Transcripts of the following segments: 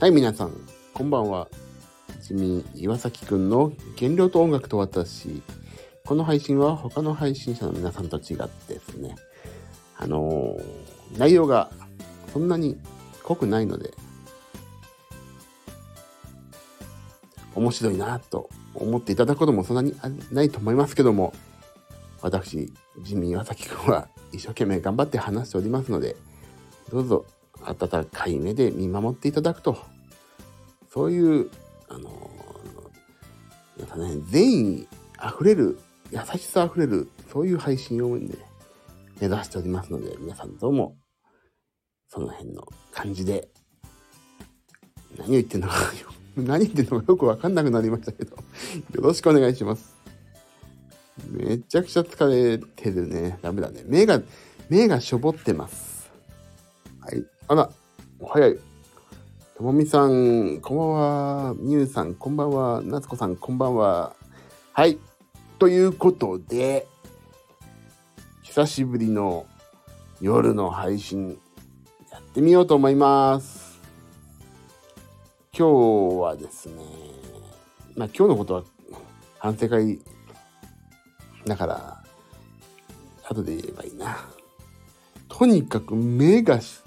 はい、皆さんこんばんは。一味岩崎くんの原料と音楽と私。この配信は他の配信者の皆さんと違ってですね、内容がそんなに濃くないので面白いなと思っていただくこともそんなにないと思いますけども、私一味岩崎くんは一生懸命頑張って話しておりますので、どうぞ温かい目で見守っていただくと、そういう皆さんね、善意あふれる、優しさあふれる、そういう配信を、ね、目指しておりますので、皆さんどうもその辺の感じで何言ってんのかよく分かんなくなりましたけどよろしくお願いします。めちゃくちゃ疲れてるね。ダメだね。目がしょぼってます。はい。あら、お早い。ともみさん、こんばんは。みゆさん、こんばんは。なつこさん、こんばんは。はい。ということで、久しぶりの夜の配信、やってみようと思います。今日はですね、今日のことは反省会だから、後で言えばいいな。とにかく目がし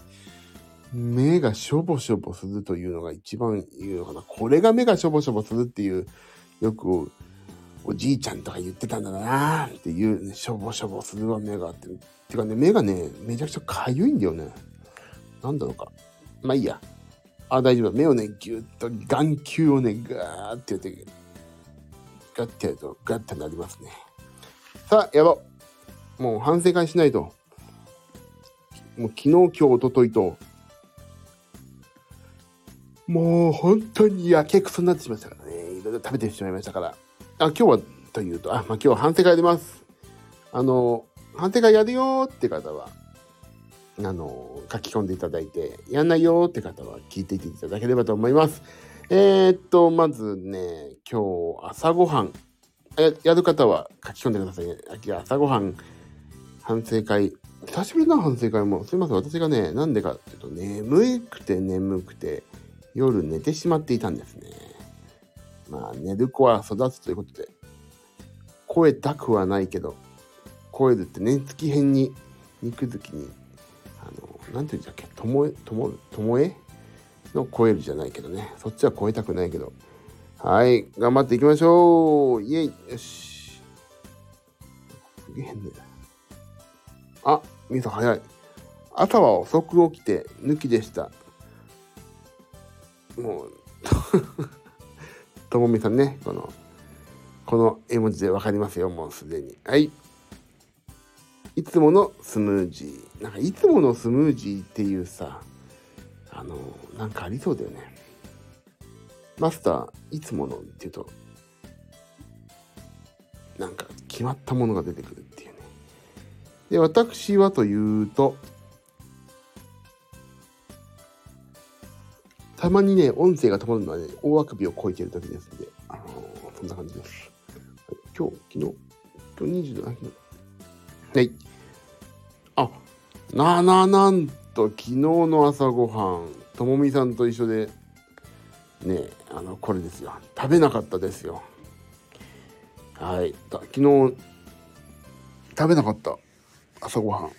ょぼしょぼするというのが一番言うのかな。これが目がしょぼしょぼするっていう、よくおじいちゃんとか言ってたんだなっていう、ね、しょぼしょぼするわ目がって。てかね、目がね、めちゃくちゃかゆいんだよね。なんだろうか。まあいいや。あ、大丈夫だ。目をね、ぎゅっと、眼球をね、ガーってやって、ガッてやると、ガッてなりますね。さあ、やば。もう反省会しないと。もう昨日、今日、おとといと、もう本当にやけくそになってしまいましたからね。いろいろ食べてしまいましたから。あ、今日はというと、今日は反省会やります。反省会やるよーって方は、書き込んでいただいて、やんないよーって方は聞いていていただければと思います。まずね、今日朝ごはん、やる方は書き込んでくださいね。朝ごはん、反省会。久しぶりな反省会も、すいません、私がね、なんでかっていうと、眠くて、夜寝てしまっていたんですね。寝る子は育つということで、肥えたくはないけど、肥えるってね、月辺に、肉月に、なんていうんだっけ、ともえの肥えるじゃないけどね、そっちは肥えたくないけど、はい、頑張っていきましょう。イエイ、よし。すげえ変だよ。あ、みゆさん早い。朝は遅く起きて、抜きでした。もうともみさんね、この絵文字でわかりますよ、もうすでに。はい。いつものスムージー、いつものスムージーっていうさ、ありそうだよね。マスターいつものっていうと決まったものが出てくるっていうね。で、私はというと、たまにね、音声が止まるのはね、大あくびをこいている時ですので、そんな感じです。今日20度。はい。なんと、昨日の朝ごはん、ともみさんと一緒で、ね、これですよ。食べなかったですよ。はい。昨日、食べなかった、朝ごはん。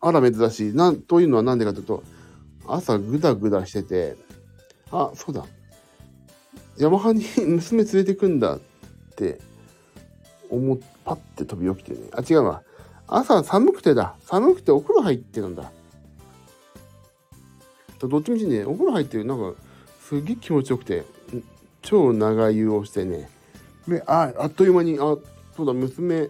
あら、珍しい。というのはなんでかというと、朝グダグダしてて、あ、そうだ、ヤマハに娘連れてくんだってパッて飛び起きてね、違うわ、朝寒くてお風呂入ってたんだと、どっちみちね、お風呂入ってすげえ気持ちよくて、超長湯をしてね、あっという間に、そうだ、娘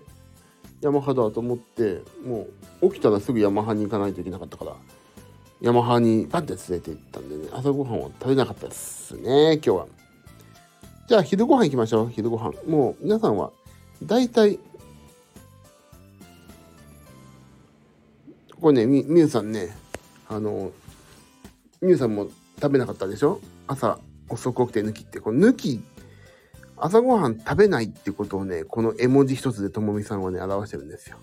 ヤマハだと思って、もう起きたらすぐヤマハに行かないといけなかったから、ヤマハにパッて連れて行ったんでね、朝ごはんは食べなかったですね、今日は。じゃあ昼ごはん行きましょう。昼ごはん、もう皆さんはだいたいこれね、みゆさんね、みゆさんも食べなかったでしょ、朝遅く起きて抜きって。この抜き、朝ごはん食べないってことをね、この絵文字一つでともみさんはね、表してるんですよ。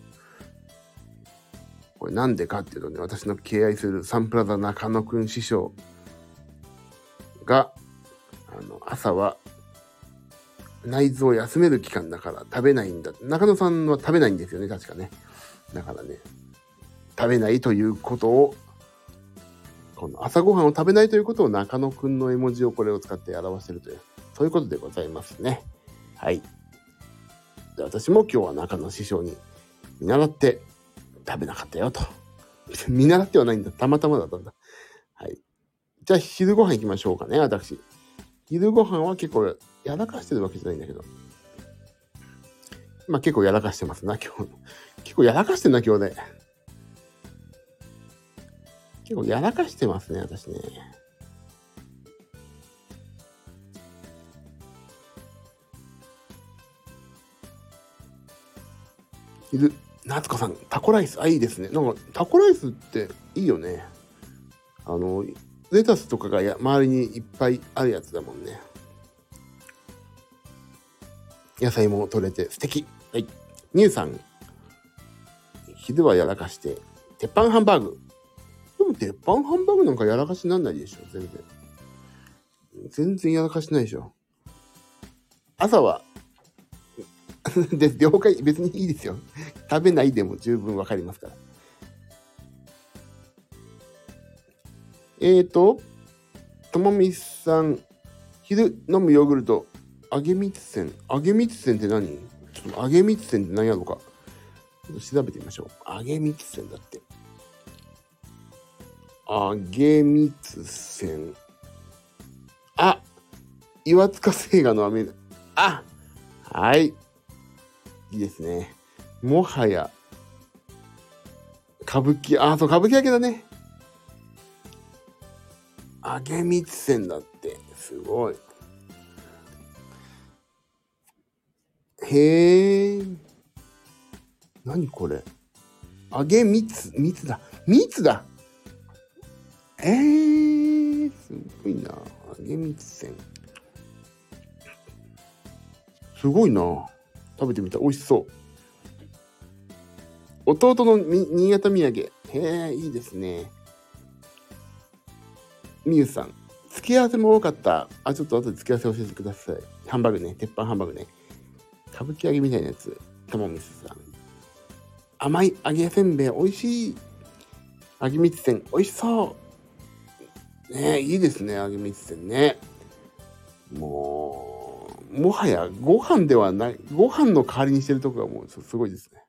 これなんでかっていうとね、私の敬愛するサンプラザ中野くん師匠が朝は内臓を休める期間だから食べないんだ。中野さんは食べないんですよね、確かね。だからね、食べないということを、この朝ごはんを食べないということを中野くんの絵文字をこれを使って表しているという、そういうことでございますね。はい。で、私も今日は中野師匠に見習って食べなかったよと。見習ってはないんだ。たまたまだったんだ。はい。じゃあ昼ご飯行きましょうかね、私。昼ご飯は結構やらかしてるわけじゃないんだけど。まあ結構やらかしてますな、今日。結構やらかしてんな、今日ね。結構やらかしてますね、私ね。夏子さん、タコライス、あ、いいですね。なんかタコライスっていいよね。レタスとかが周りにいっぱいあるやつだもんね。野菜も取れて素敵。はい。ニューさん、昼はやらかして鉄板ハンバーグ。でも鉄板ハンバーグなんかやらかしなんないでしょ、全然。全然やらかしないでしょ。朝はで了解、別にいいですよ。食べないでも十分わかりますから。ともみさん、昼飲むヨーグルト、揚げ蜜泉。揚げ蜜泉って何？ちょっと揚げ蜜泉って何やろうか。ちょっと調べてみましょう。揚げ蜜泉だって。揚げ蜜泉。あ、岩塚製菓の飴。あ、はい。いいですね。もはや、歌舞伎、あ、そう、歌舞伎だけだね。揚げ蜜泉だって、すごい。へぇ。何これ。揚げ蜜、蜜だ。蜜だ。すごいな。揚げ蜜泉。すごいな。食べてみた。美味しそう。弟の新潟土産。へえ、いいですね。みゆさん、付け合わせも多かった。あ、ちょっと後で付け合わせ教えてください。ハンバーグね、鉄板ハンバーグね。歌舞伎揚げみたいなやつ。ともみさん、甘い揚げせんべい、美味しい。揚げ蜜泉、美味しそう。ねえ、いいですね、揚げ蜜泉ね。もはやご飯ではない、ご飯の代わりにしてるとこがもうすごいですね。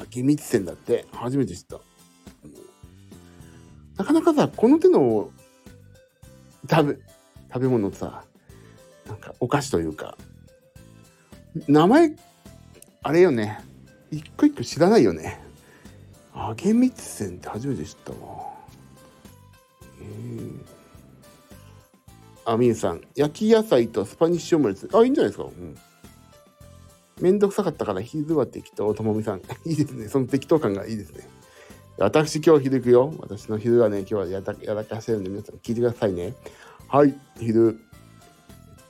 揚げ蜜泉だって初めて知った。なかなかさ、この手の食べ物さ、なんかお菓子というか、名前、あれよね、一個一個知らないよね。揚げ蜜泉って初めて知ったわ。あ、みゆさん、焼き野菜とスパニッシュオムレツ。あ、いいんじゃないですか。うん。めんどくさかったから昼は適当。ともみさん、いいですね。その適当感がいいですね。私今日昼行くよ。私の昼はね、今日はやらかしてるんで皆さん聞いてくださいね。はい、昼。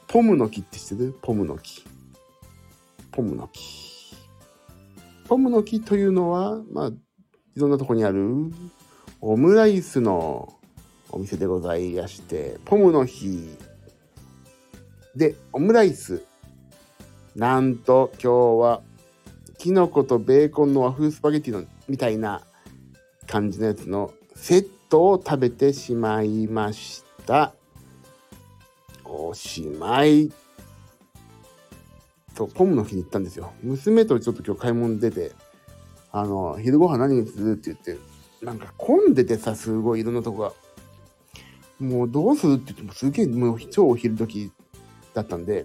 ポムの木って知ってる？ポムの木。ポムの木。ポムの木というのは、まあ、いろんなとこにあるオムライスのお店でございやして、ポムの日でオムライス、なんと今日はキノコとベーコンの和風スパゲティのみたいな感じのやつのセットを食べてしまいました。おしまい。そう、ポムの日に行ったんですよ。娘とちょっと今日買い物出て、昼ご飯何にするって言って、なんか混んでてさ、すごいいろんなとこが。もうどうするって言ってもすげえもう超お昼時だったんで、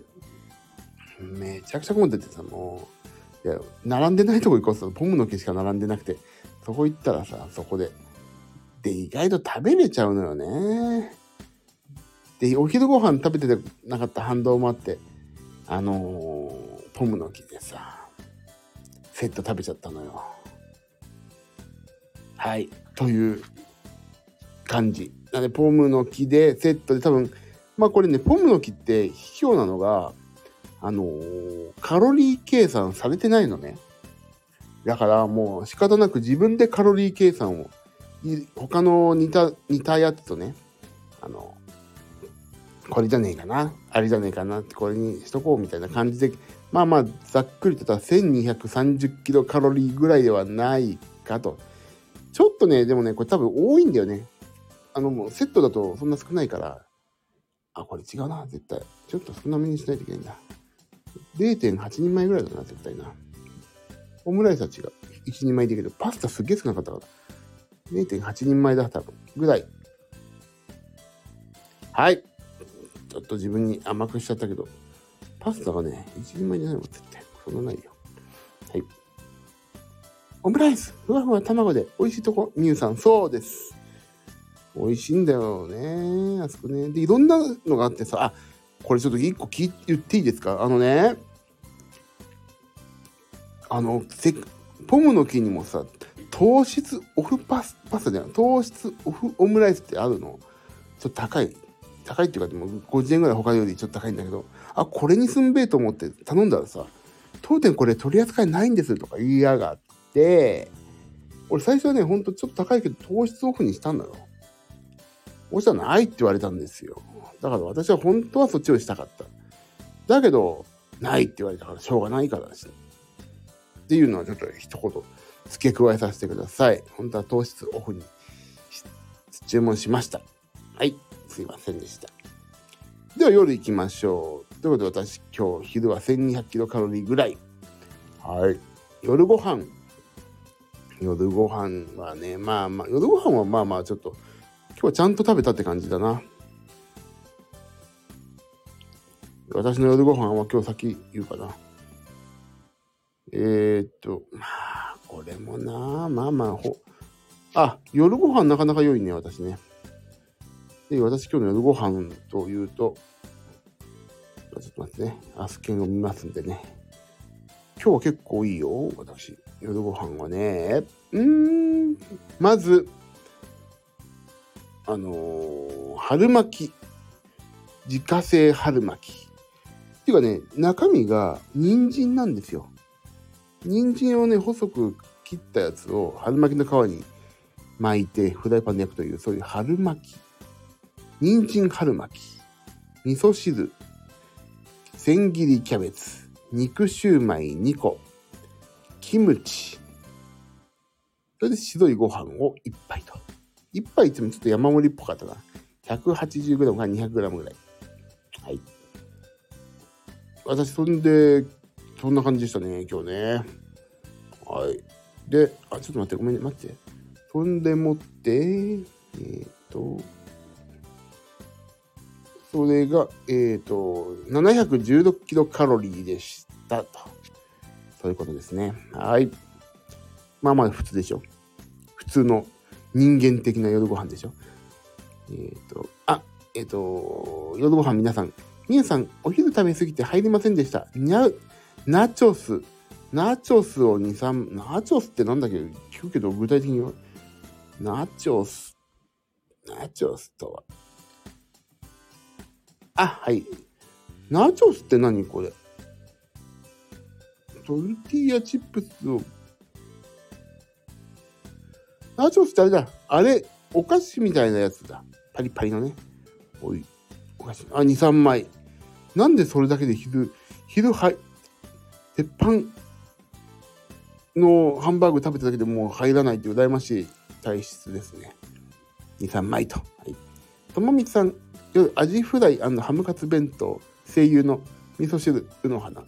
めちゃくちゃ混んでてさ、もういや並んでないとこ行こうと、ポムの木しか並んでなくて、そこ行ったらさ、そこで意外と食べれちゃうのよね。で、お昼ご飯食べてなかった反動もあって、ポムの木でさセット食べちゃったのよ。はい、という感じ。なのでポムの木でセットで多分、まあこれね、ポムの木って卑怯なのが、カロリー計算されてないのね。だからもう仕方なく自分でカロリー計算を他の似たやつとね、これじゃねえかな、あれじゃねえかなってこれにしとこうみたいな感じで、まあまあざっくりと言ったら1230キロカロリーぐらいではないかと。ちょっとね、でもね、これ多分多いんだよね。もうセットだとそんな少ないから、あ、これ違うな、絶対。ちょっと少なめにしないといけないんだ。0.8 人前ぐらいだな、絶対な。オムライスは違う。1人前でいいけど、パスタすげえ少なかったから。0.8 人前だ、多分。ぐらい。はい。ちょっと自分に甘くしちゃったけど、パスタがね、1人前じゃないもん、絶対。そんなないよ。はい。オムライスふわふわ卵で美味しいとこ、みゆさん、そうです。美味しいんだよね、あそこね。でいろんなのがあってさ、あ、これちょっと一個言っていいですか。ポムの木にもさ、糖質オフパスタじゃん、糖質オフオムライスってあるの。ちょっと高いっていうか、でも50円ぐらい他よりちょっと高いんだけど、あ、これにすんべえと思って頼んだらさ、当店これ取り扱いないんですとか言いやがってで、俺最初はね、ほんとちょっと高いけど糖質オフにしたんだよ。そしたらないって言われたんですよ。だから私は本当はそっちをしたかった。だけど、ないって言われたからしょうがないからです。っていうのはちょっと一言付け加えさせてください。本当は糖質オフに注文しました。はい、すいませんでした。では夜行きましょう。ということで私今日昼は1200キロカロリーぐらい。はい。夜ご飯はね、まあ、夜ご飯はまあまあちょっと、今日はちゃんと食べたって感じだな。私の夜ご飯は今日先言うかな。まあ、これもな、夜ご飯なかなか良いね、私ね。で、私今日の夜ご飯というと、ちょっと待ってね、アスケンを見ますんでね。今日は結構いいよ、私。夜ご飯はね、まず春巻き、自家製春巻きっていうかね、中身が人参なんですよ。人参をね、細く切ったやつを春巻きの皮に巻いてフライパンで焼くという、そういう春巻き、人参春巻き、味噌汁、千切りキャベツ、肉シューマイ2個。キムチ。それで白いご飯を1杯と。1杯ってもちょっと山盛りっぽかったな。180g から 200g ぐらい。はい。私、そんな感じでしたね、今日ね。はい。で、あ、ちょっと待って、ごめんね、待って。そんでもって、それが、716キロカロリーでしたと。そういうことですね。はい。まあまあ普通でしょ。普通の人間的な夜ご飯でしょ。夜ご飯皆さん。みゆさん、お昼食べ過ぎて入りませんでした。にゃう。ナチョスを2、3、ナチョスってなんだっけ、聞くけど具体的には。ナチョスとは。あ、はい。ナチョスって何これ。トルティーヤチップスをナチョスってあれお菓子みたいなやつだ、パリパリのね、おいお菓子、あ、 2,3 枚なんでそれだけで昼はい、鉄板のハンバーグ食べただけでもう入らないって羨ましい体質ですね。 2,3 枚と。ともみつさん、夜アジフライ&ハムカツ弁当、声優の味噌汁、うの花、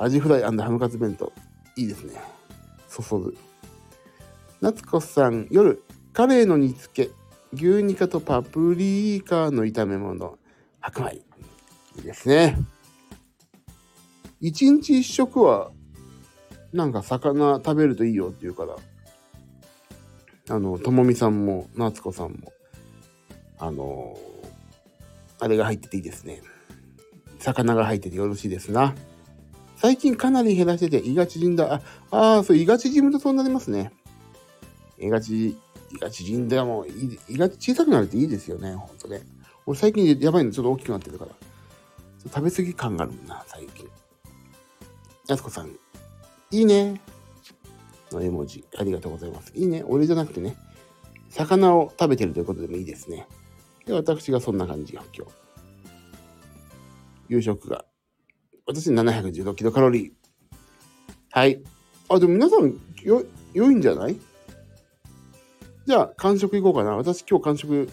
アジフライ&ハムカツ弁当。いいですね。そそる。夏子さん、夜、カレーの煮付け。牛肉とパプリカの炒め物。白米。いいですね。一日一食は、なんか魚食べるといいよっていうから、ともみさんも、夏子さんも、あれが入ってていいですね。魚が入っててよろしいですな。最近かなり減らしてて胃が縮んだ。そう、胃が縮むとそうなりますね。胃が縮んだもん。胃が小さくなるっていいですよね、ほんとね。俺最近やばいの、ちょっと大きくなってるから。食べ過ぎ感があるもんな、最近。やすこさん、いいね。の絵文字ありがとうございます。いいね。俺じゃなくてね、魚を食べてるということでもいいですね。で、私がそんな感じよ。今日夕食が私716キロカロリー。はい。あ、でも皆さん良いんじゃない？じゃあ完食いこうかな。私今日完食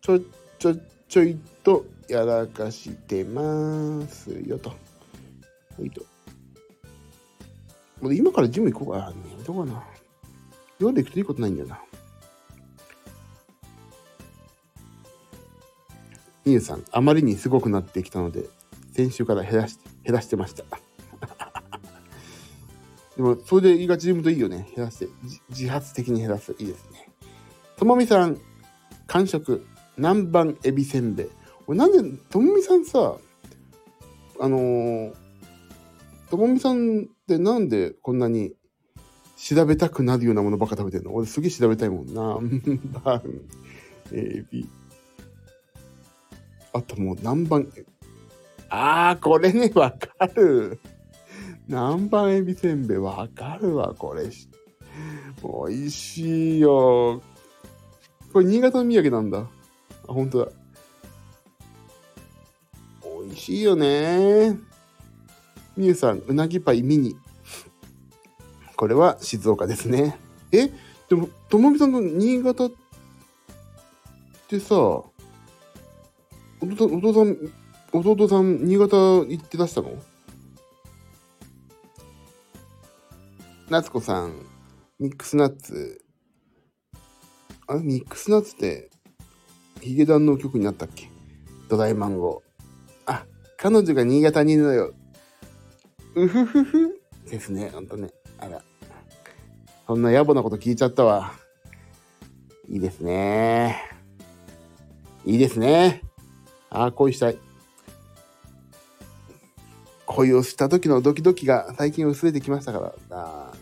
ちょいとやらかしてますよと。はいと。今からジム行こうかな。どこかな。夜で行くといいことないんだよな。みゆさん、あまりにすごくなってきたので、先週から減らしてました。でも、それで言いがちで言うといいよね。減らして。自発的に減らす。いいですね。ともみさん、完食。南蛮エビせんべい。俺なんで、ともみさんさ、ともみさんってなんでこんなに調べたくなるようなものばっか食べてるの？俺すげえ調べたいもんな。南蛮エビ。あともう南蛮エビ。あー、これね、わかる。南蛮エビせんべいわかるわ、これ。美味しいよ。これ新潟の土産なんだ。あ、本当だ。美味しいよね。みゆさん、うなぎパイミニ。これは静岡ですね。でも、ともみさんの新潟ってさ、弟さん、新潟行って出したの？夏子さん、ミックスナッツ。あれ、ミックスナッツって、ヒゲダンの曲になったっけ？ドライマンゴー。あ、彼女が新潟にいるのよ。うふふふですね。ほんとね。あら、そんな野暮なこと聞いちゃったわ。いいですね。いいですね。あー、恋したい。恋をした時のドキドキが最近薄れてきましたから。あ、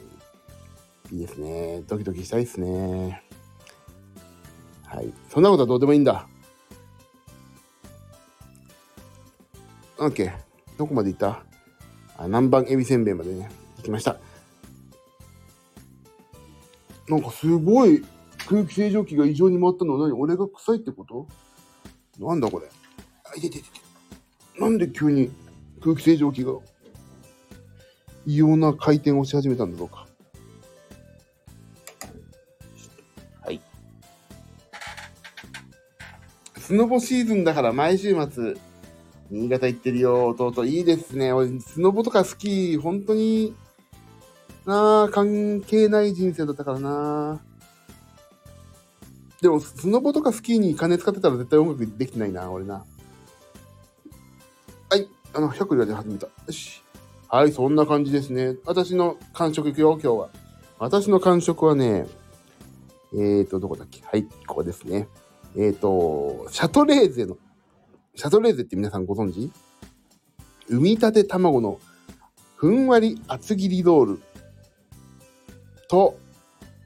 いいですね。ドキドキしたいですね。はい。そんなことはどうでもいいんだ。オッケー。どこまで行った？南蛮エビせんべいまでね、行きました。なんかすごい空気清浄機が異常に回ったのは何？俺が臭いってこと？なんだこれ。あ、いてててて。なんで急に空気清浄機が異様な回転をし始めたんだろうか。はい。スノボシーズンだから毎週末、新潟行ってるよ、弟。いいですね。俺、スノボとかスキー、本当に、関係ない人生だったからな。でも、スノボとかスキーに金使ってたら絶対音楽できてないな、俺な。はい。100リラで始めた。よし。はい、そんな感じですね。私の完食行くよ、今日は。私の完食はね、どこだっけ？はい、ここですね。シャトレーゼって皆さんご存知？産みたて卵のふんわり厚切りロールと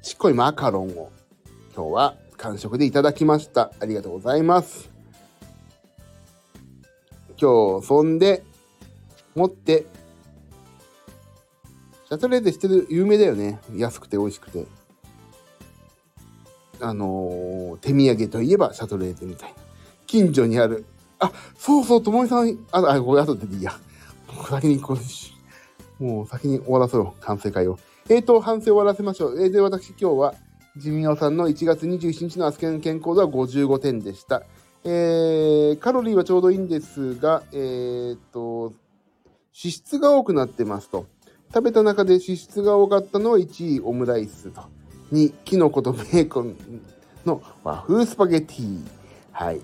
ちっこいマカロンを今日は完食でいただきました。ありがとうございます。今日そんで持ってシャトレーゼしてる有名だよね。安くて美味しくて。手土産といえばシャトレーゼみたいな。近所にある。あ、そうそう、ともみさん、あ、これ後でいいや。もう先に終わらせよう、反省会を。反省終わらせましょう。で、私今日は、ジミオさんの1月27日のアスケン健康度は55点でした。カロリーはちょうどいいんですが、脂質が多くなってますと。食べた中で脂質が多かったのは1位、オムライスと。2位、キノコとベーコンの和風スパゲティ。はい。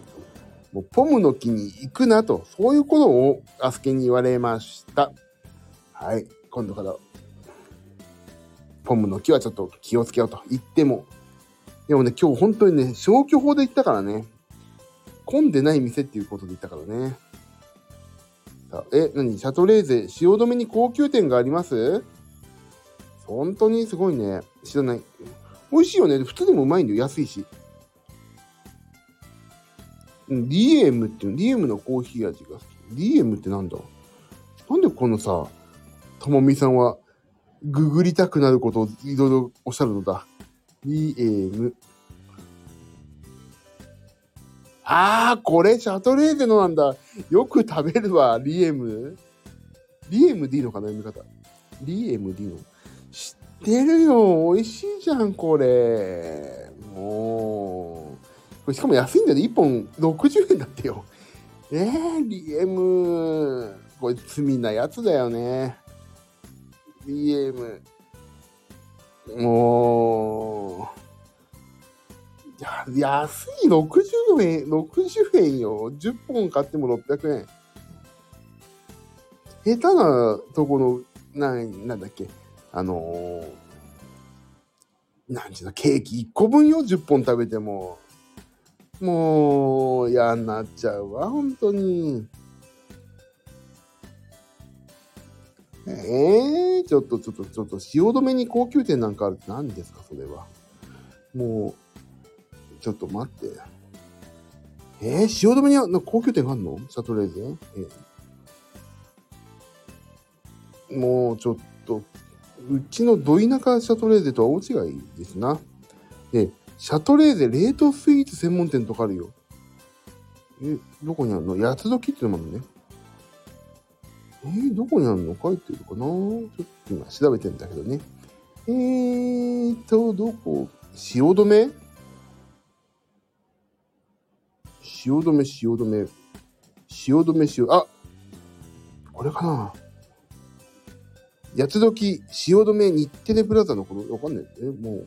もうポムの木に行くなと、そういうことをアスケに言われました。はい。今度から、ポムの木はちょっと気をつけようと言っても。でもね、今日本当にね、消去法で行ったからね。混んでない店っていうことで行ったからね。さあ、シャトレーゼ、汐留に高級店があります？本当にすごいね。知らない。美味しいよね。普通でもうまいんだよ。安いし。DM っていうの、DM のコーヒー味が好き。DM ってなんだ？なんでこのさ、ともみさんはググりたくなることをいろいろおっしゃるのだ。DM。あー、これシャトレーゼのなんだ。よく食べるわ、リエム。DMD のかな、読み方。DMD の。知ってるよ。美味しいじゃん、これ。もう。これしかも安いんだよね。1本60円だってよ。リエム。これ罪なやつだよね。DM。もう。安い60円、60円よ。10本買っても600円。下手なとこの、なんだっけ、なんていうの、ケーキ1個分よ、10本食べても。もう、嫌になっちゃうわ、本当に。ちょっと、汐留に高級店なんかあるって何ですか、それは。もう、ちょっと待って。汐留になんか高級店があるの？シャトレーゼ？もうちょっとうちのど田舎シャトレーゼとは大違いですな。シャトレーゼ冷凍スイーツ専門店とかあるよ。どこにあるの？八つ時ってのもあるね。どこにあるの？書いてるかな。ちょっと今調べてんだけどね。どこ？汐留、あ、これかな。八つ時、汐留、日テレプラザのこと、わかんない。もう、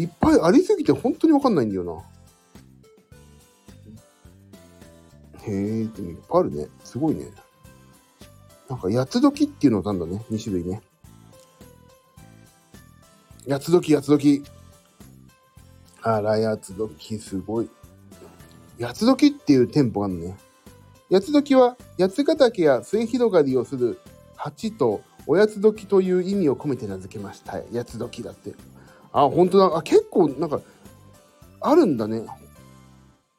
いっぱいありすぎて本当にわかんないんだよな。でもいっぱいあるね。すごいね。なんか、八つ時っていうのなんだね。2種類ね。八つ時。あら、八つ時、すごい。八つ時っていう店舗があるのね。八つ時は八ヶ岳や末広がりをする八とおやつ時という意味を込めて名付けました。八つ時だって。あ、本当だ。あ、結構なんかあるんだね。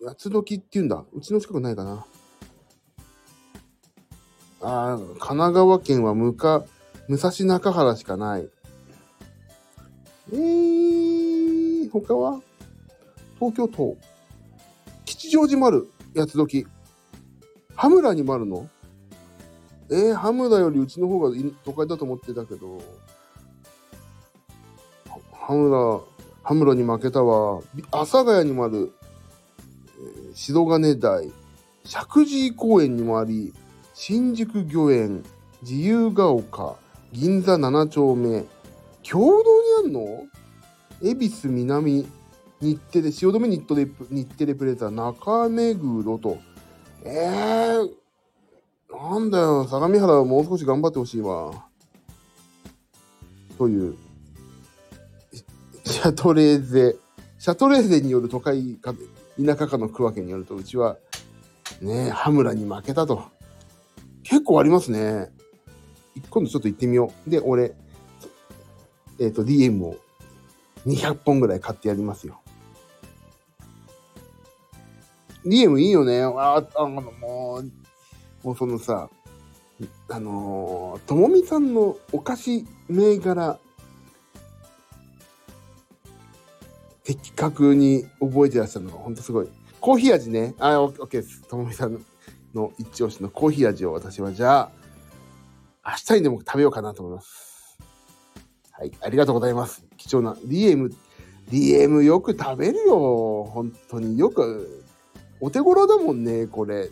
八つ時っていうんだ。うちの近くないかな。あ、神奈川県は武蔵中原しかない。他は東京都吉祥寺もある。八つ時羽村にもあるの？羽村よりうちの方が都会だと思ってたけど、羽村に負けたわ。阿佐ヶ谷にもある。白金台、石神井公園にもあり、新宿御苑、自由が丘、銀座7丁目、共同にあんの？恵比寿南、日テレ、汐留日テレプレザー、中目黒と。なんだよ、相模原はもう少し頑張ってほしいわ。という、シャトレーゼによる都会か、田舎かの区分けによると、うちは、ね、羽村に負けたと。結構ありますね。今度ちょっと行ってみよう。で、俺、DM を200本ぐらい買ってやりますよ。DM いいよね。もうそのさ、ともみさんのお菓子銘柄、的確に覚えてらっしゃるのがほんとすごい。コーヒー味ね。オッケーです。ともみさんの一押しのコーヒー味を私はじゃあ、明日にでも食べようかなと思います。はい、ありがとうございます。貴重な DM よく食べるよ。本当によく。お手頃だもんね、これ。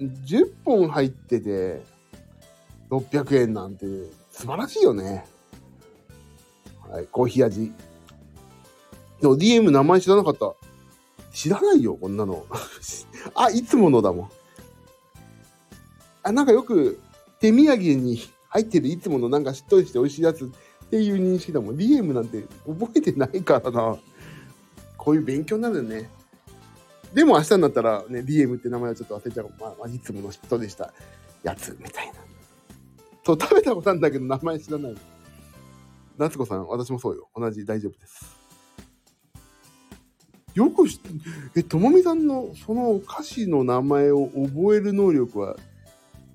10本入ってて、600円なんて、素晴らしいよね。はい、コーヒー味。でも DM 名前知らなかった。知らないよ、こんなの。あ、いつものだもん。あ、なんかよく、手土産に入ってるいつものなんかしっとりして美味しいやつっていう認識だもん。DM なんて覚えてないからな。こういう勉強になるよね。でも明日になったらね、DM って名前はちょっと忘れちゃう。いつもの人でしたやつみたいな。そう、食べたことあるんだけど名前知らない。夏子さん、私もそうよ。同じ、大丈夫です。よく知って、ともみさんのそのお菓子の名前を覚える能力は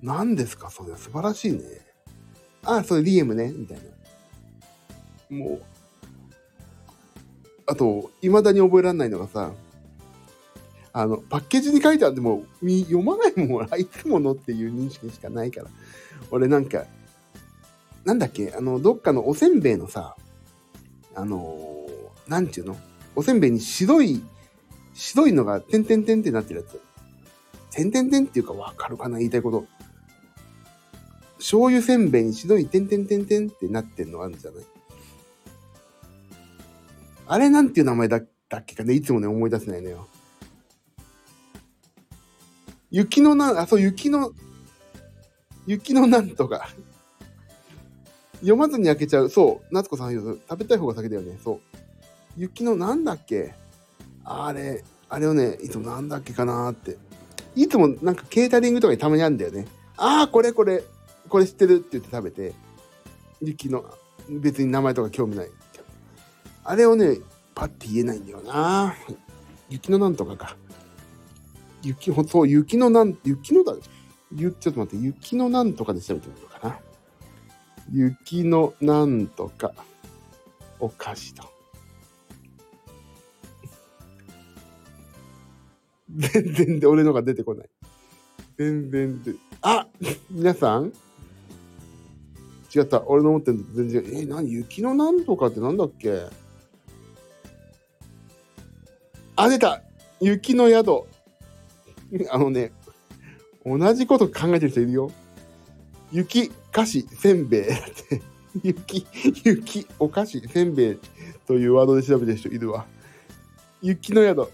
何ですか？それは素晴らしいね。あ、それ DM ねみたいな。もうあと未だに覚えらんないのがさ、パッケージに書いてあっても読まないもん、あいつものっていう認識しかないから。俺なんだっけ、どっかのおせんべいのさ、なんていうの、おせんべいに白いのがてんてんてんってなってるやつ、てんてんてんっていうかわかるかな、言いたいこと。醤油せんべいに白いてんてんてんてんってなってるのあるんじゃない？あれなんていう名前だっけかね、いつもね思い出せないのよ。雪のなんとか読まずに開けちゃう。そう、夏子さん言う、食べたい方が先だよね。そう、雪のなんだっけ、あれをね、いつもなんだっけかなーって、いつもなんかケータリングとかにたまにあるんだよね。ああ、これ知ってるって言って食べて、雪の別に名前とか興味ない。あれをね、パッて言えないんだよな。雪のなんとかか。そう、ちょっと待って、雪のなんとかで調べてみようかな。雪のなんとかお菓子と。全然で俺のが出てこない。全然で。あ、皆さん違った。俺の思ってるのと全然違う。何、雪のなんとかってなんだっけ。あ、出た。雪の宿。ね、同じこと考えてる人いるよ。雪、菓子、せんべいって。雪、お菓子、せんべいというワードで調べてる人いるわ。雪の宿。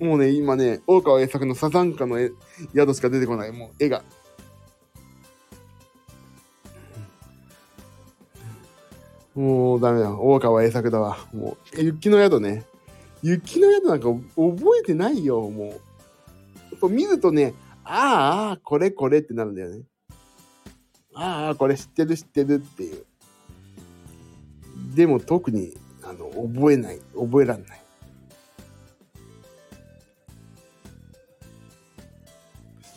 もうね、今ね、大川栄作のサザンカの宿しか出てこない。もう絵が。もうダメだ。大川栄作だわ。もう、雪の宿ね。雪の宿なんか覚えてないよ、もう。見るとね、ああ、これってなるんだよね。ああ、これ知ってるっていう。でも特に、覚えらんない。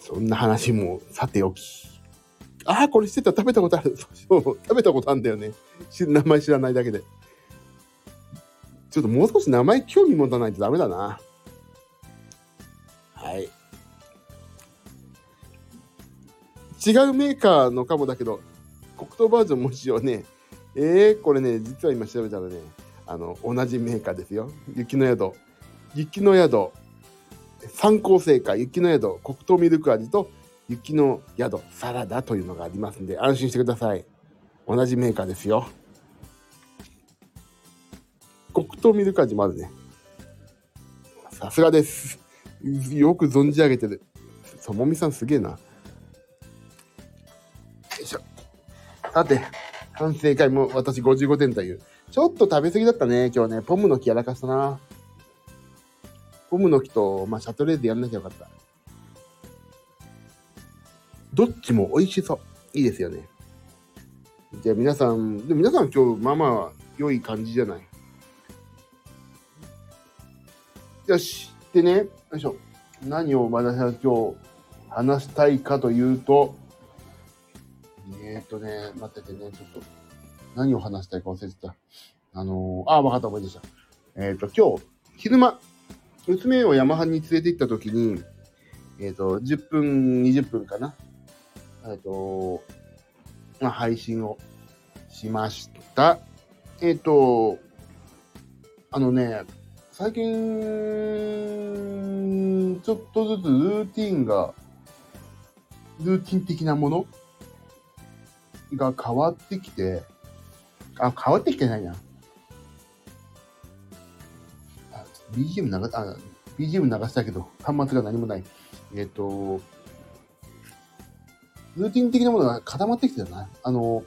そんな話もさておき。ああ、これしてた、食べたことある。そう、食べたことあるんだよね。名前知らないだけで。ちょっともう少し名前興味持たないとダメだな。はい。違うメーカーのかもだけど、黒糖バージョンも一応ね、これね、実は今調べたらね、同じメーカーですよ。雪の宿。三幸製菓、雪の宿、黒糖ミルク味と雪の宿サラダというのがありますんで、安心してください。同じメーカーですよ。黒糖ミルク味もあるね。さすがです。よく存じ上げてる。ともみさんすげえな。よいしょ。さて、反省会も私55点という。ちょっと食べ過ぎだったね今日ね。ポムの木やらかしたな。ゴムの木と、シャトレーゼやんなきゃよかった。どっちも美味しそう。いいですよね。じゃあ皆さん今日まあ良い感じじゃない。よし。でね、よいしょ。何を私は今日話したいかというと、待っててね、ちょっと何を話したいか忘れてた。わかった、思い出した。今日昼間。娘をヤマハに連れて行った時に、10分、20分かな。配信をしました。最近、ちょっとずつルーティン的なものが変わってきてないな。BGM 流したけど、端末が何もない。ルーティン的なものが固まってきてたな。玉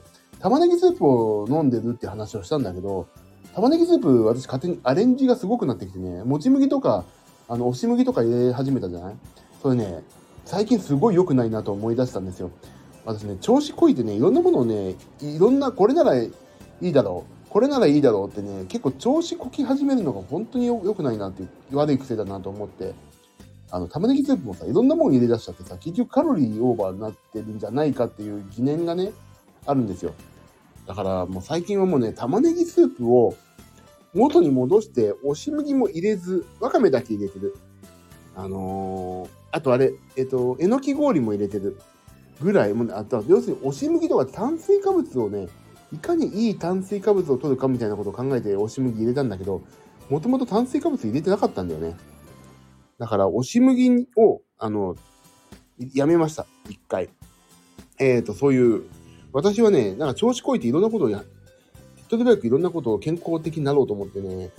ねぎスープを飲んでるって話をしたんだけど、玉ねぎスープ、私勝手にアレンジがすごくなってきてね、もち麦とか、押し麦とか入れ始めたじゃない？それね、最近すごい良くないなと思い出したんですよ。私ね、調子こいてね、いろんなものをね、これならいいだろう。これならいいだろうってね、結構調子こき始めるのが本当に良くないなっていう、悪い癖だなと思って、玉ねぎスープもさ、いろんなもの入れ出しちゃってさ、結局カロリーオーバーになってるんじゃないかっていう疑念がね、あるんですよ。だからもう最近はもうね、玉ねぎスープを元に戻して押し麦も入れず、わかめだけ入れてる。あとあれ、えのき氷も入れてるぐらい、もうあとは要するに押し麦とか炭水化物をね、いかにいい炭水化物を取るかみたいなことを考えて押し麦入れたんだけど、もともと炭水化物入れてなかったんだよね。だから押し麦をやめました、一回。そういう私はね、なんか調子こいていろんなことを手っ取り早くいろんなことを健康的になろうと思ってね、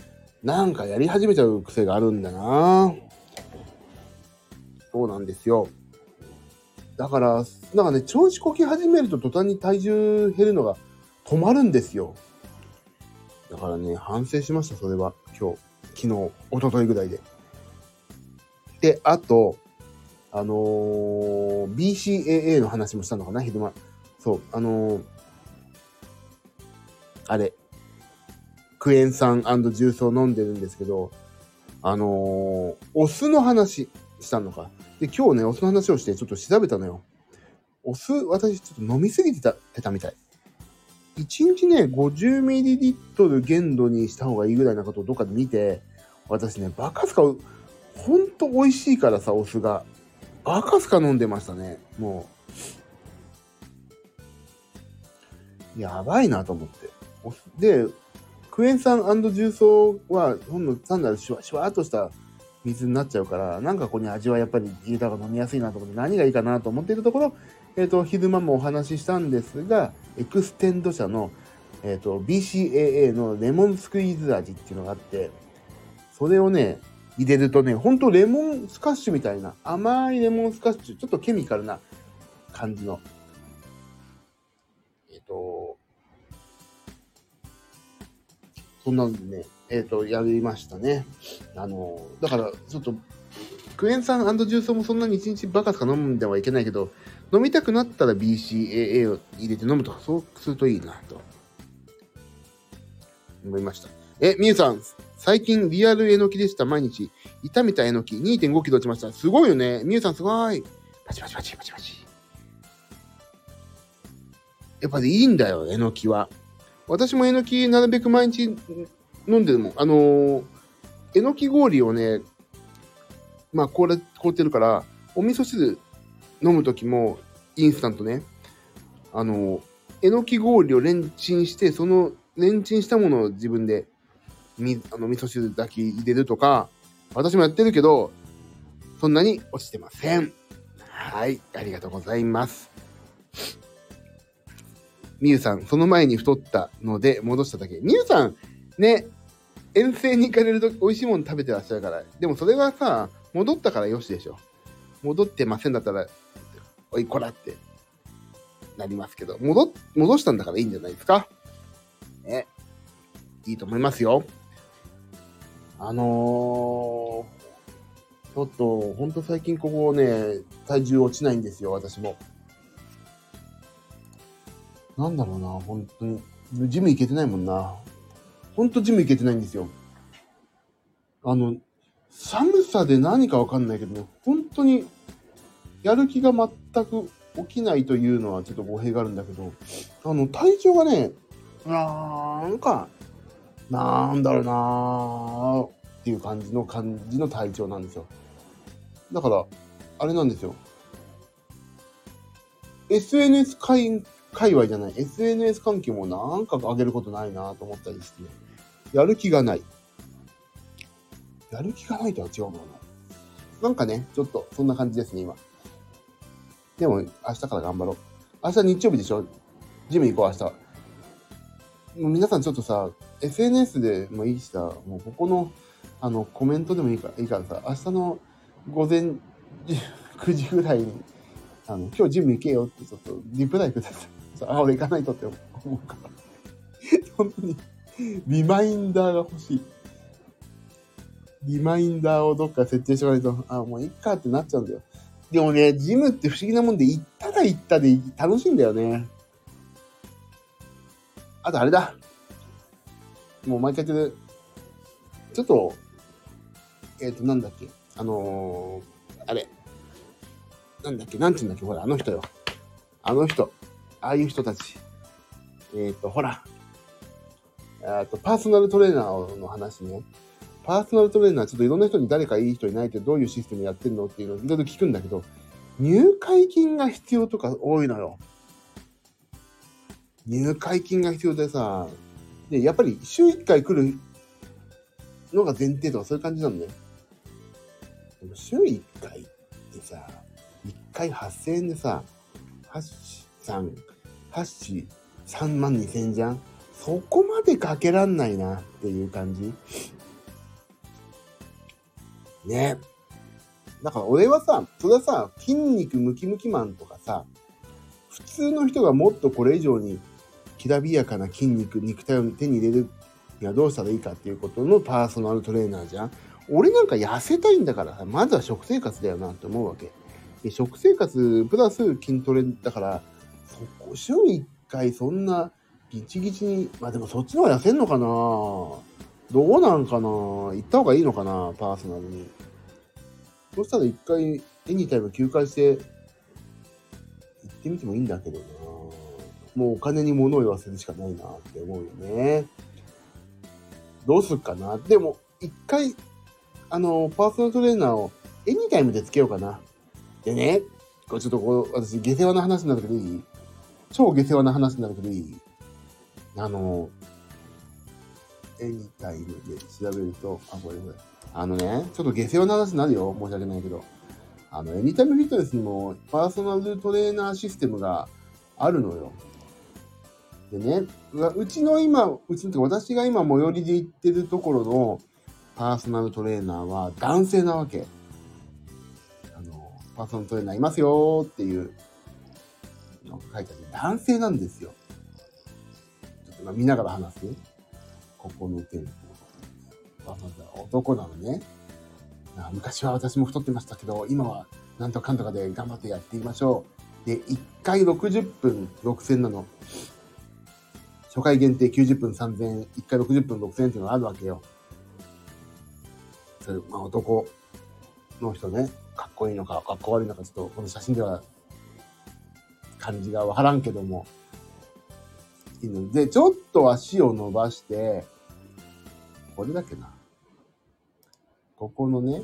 なんかやり始めちゃう癖があるんだな。そうなんですよ。だからなんかね、調子こき始めると途端に体重減るのが止まるんですよ。だからね、反省しました、それは。今日、昨日、一昨日ぐらいで。で、あと、BCAA の話もしたのかな、昼間。そう、あれ、クエン酸&重曹飲んでるんですけど、お酢の話したのか。で、今日ね、お酢の話をしてちょっと調べたのよ。お酢、私ちょっと飲みすぎてたみたい。1日ね、50ml 限度にした方がいいぐらいなことをどっかで見て、私ね、バカスカ、ほんと美味しいからさ、お酢が。バカスカ飲んでましたね、もう。やばいなと思って。で、クエン酸&重曹は、ほんの単なるシュワーっとした水になっちゃうから、なんかここに味はやっぱり入れた方が飲みやすいなと思って、何がいいかなと思っているところ、昼間もお話ししたんですが、エクステンド社の、BCAA のレモンスクイーズ味っていうのがあって、それをね、入れるとね、ほんとレモンスカッシュみたいな、甘いレモンスカッシュ、ちょっとケミカルな感じの、そんなんでね、やりましたね。だから、ちょっと、クエン酸&重曹もそんなに1日バカしか飲んではいけないけど、飲みたくなったら BCAA を入れて飲むと、そうするといいなと思いました。みゆさん、最近リアルえのきでした。毎日炒めたえのき 2.5 キロ落ちました。すごいよね、みゆさん、すごい。パチパチパチパチパチ。やっぱりいいんだよ、えのきは。私もえのきなるべく毎日飲んでるもん。えのき氷をね、まあ凍ってるから、お味噌汁飲むときもインスタントね、えのき氷をレンチンして、そのレンチンしたものを自分で味噌汁だけ入れるとか、私もやってるけど、そんなに落ちてません。はい、ありがとうございます。みゆさん、その前に太ったので戻しただけ。みゆさん、ね、遠征に行かれると美味しいもの食べてらっしゃるから、でもそれはさ、戻ったからよしでしょ。戻ってませんだったら、おいこらってなりますけど、戻したんだからいいんじゃないですか。ね、いいと思いますよ。ちょっとほんと最近ここね、体重落ちないんですよ、私も。なんだろうな、ほんとにジム行けてないもんな。ほんとジム行けてないんですよ。寒さで何かわかんないけどね、本当にやる気が全く起きないというのはちょっと語弊があるんだけど、体調がね、なんだろうなーっていう感じの体調なんですよ。だからあれなんですよ、 SNS 界隈じゃない、 SNS 関係もなんか上げることないなと思ったりして、やる気がないとは違うもの。なんかね、ちょっとそんな感じですね、今。でも、明日から頑張ろう。明日日曜日でしょ？ジム行こう、明日。もう皆さんちょっとさ、SNS でもいいしさ、もうここの、コメントでもいいからさ、明日の午前9時ぐらいに、今日ジム行けよってちょっとリプライください。あ、俺行かないとって思うから。本当に、リマインダーが欲しい。リマインダーをどっか設定しておかないと、あ、もういっかってなっちゃうんだよ。でもね、ジムって不思議なもんで、行ったら行ったで楽しいんだよね。あとあれだ。もう毎回言ってる。ちょっと、なんだっけ。あれ。なんだっけ、なんて言うんだっけ、ほら、あの人よ。あの人。ああいう人たち。ほら、パーソナルトレーナーの話ね。パーソナルトレーナー、ちょっといろんな人に誰かいい人いないってどういうシステムやってるのっていうのをいろいろ聞くんだけど、入会金が必要とか多いのよ。入会金が必要でさ、で、やっぱり週1回来るのが前提とかそういう感じなんだよ。でも週1回ってさ、1回8000円でさ、3万2000円じゃん。そこまでかけらんないなっていう感じ。ね。だから俺はさ、それはさ、筋肉ムキムキマンとかさ、普通の人がもっとこれ以上にきらびやかな筋肉、肉体を手に入れるにはどうしたらいいかっていうことのパーソナルトレーナーじゃん。俺なんか痩せたいんだから、まずは食生活だよなって思うわけ。で、食生活プラス筋トレだから、そこ週1回そんなギチギチに、まあでもそっちの方が痩せんのかな、どうなんかな、行った方がいいのかな、パーソナルに。そしたら1回エニタイム休会して行ってみてもいいんだけどな。もうお金に物を言わせるしかないなって思うよね。どうすっかな。でも1回パーソナルトレーナーをエニタイムでつけようかな。でね、これちょっと私下世話な話になるけどいい？超下世話な話になるけどいい？エニタイムで調べると、これ。ちょっと下世話な話になるよ。申し訳ないけど。エニタイムフィットネスにもパーソナルトレーナーシステムがあるのよ。でね、私が今最寄りで行ってるところのパーソナルトレーナーは男性なわけ。パーソナルトレーナーいますよっていうのが書いてあって、男性なんですよ。ちょっと今見ながら話す。ここの店舗。男なのね。昔は私も太ってましたけど、今はなんとかんとかで頑張ってやっていきましょう。で、1回60分6000なの。初回限定90分3000円、1回60分6000円っていうのがあるわけよ。それ、まあ、男の人ね、かっこいいのかかっこ悪いのか、ちょっとこの写真では感じがわからんけども。で、ちょっと足を伸ばして、これだっけな。ここのね、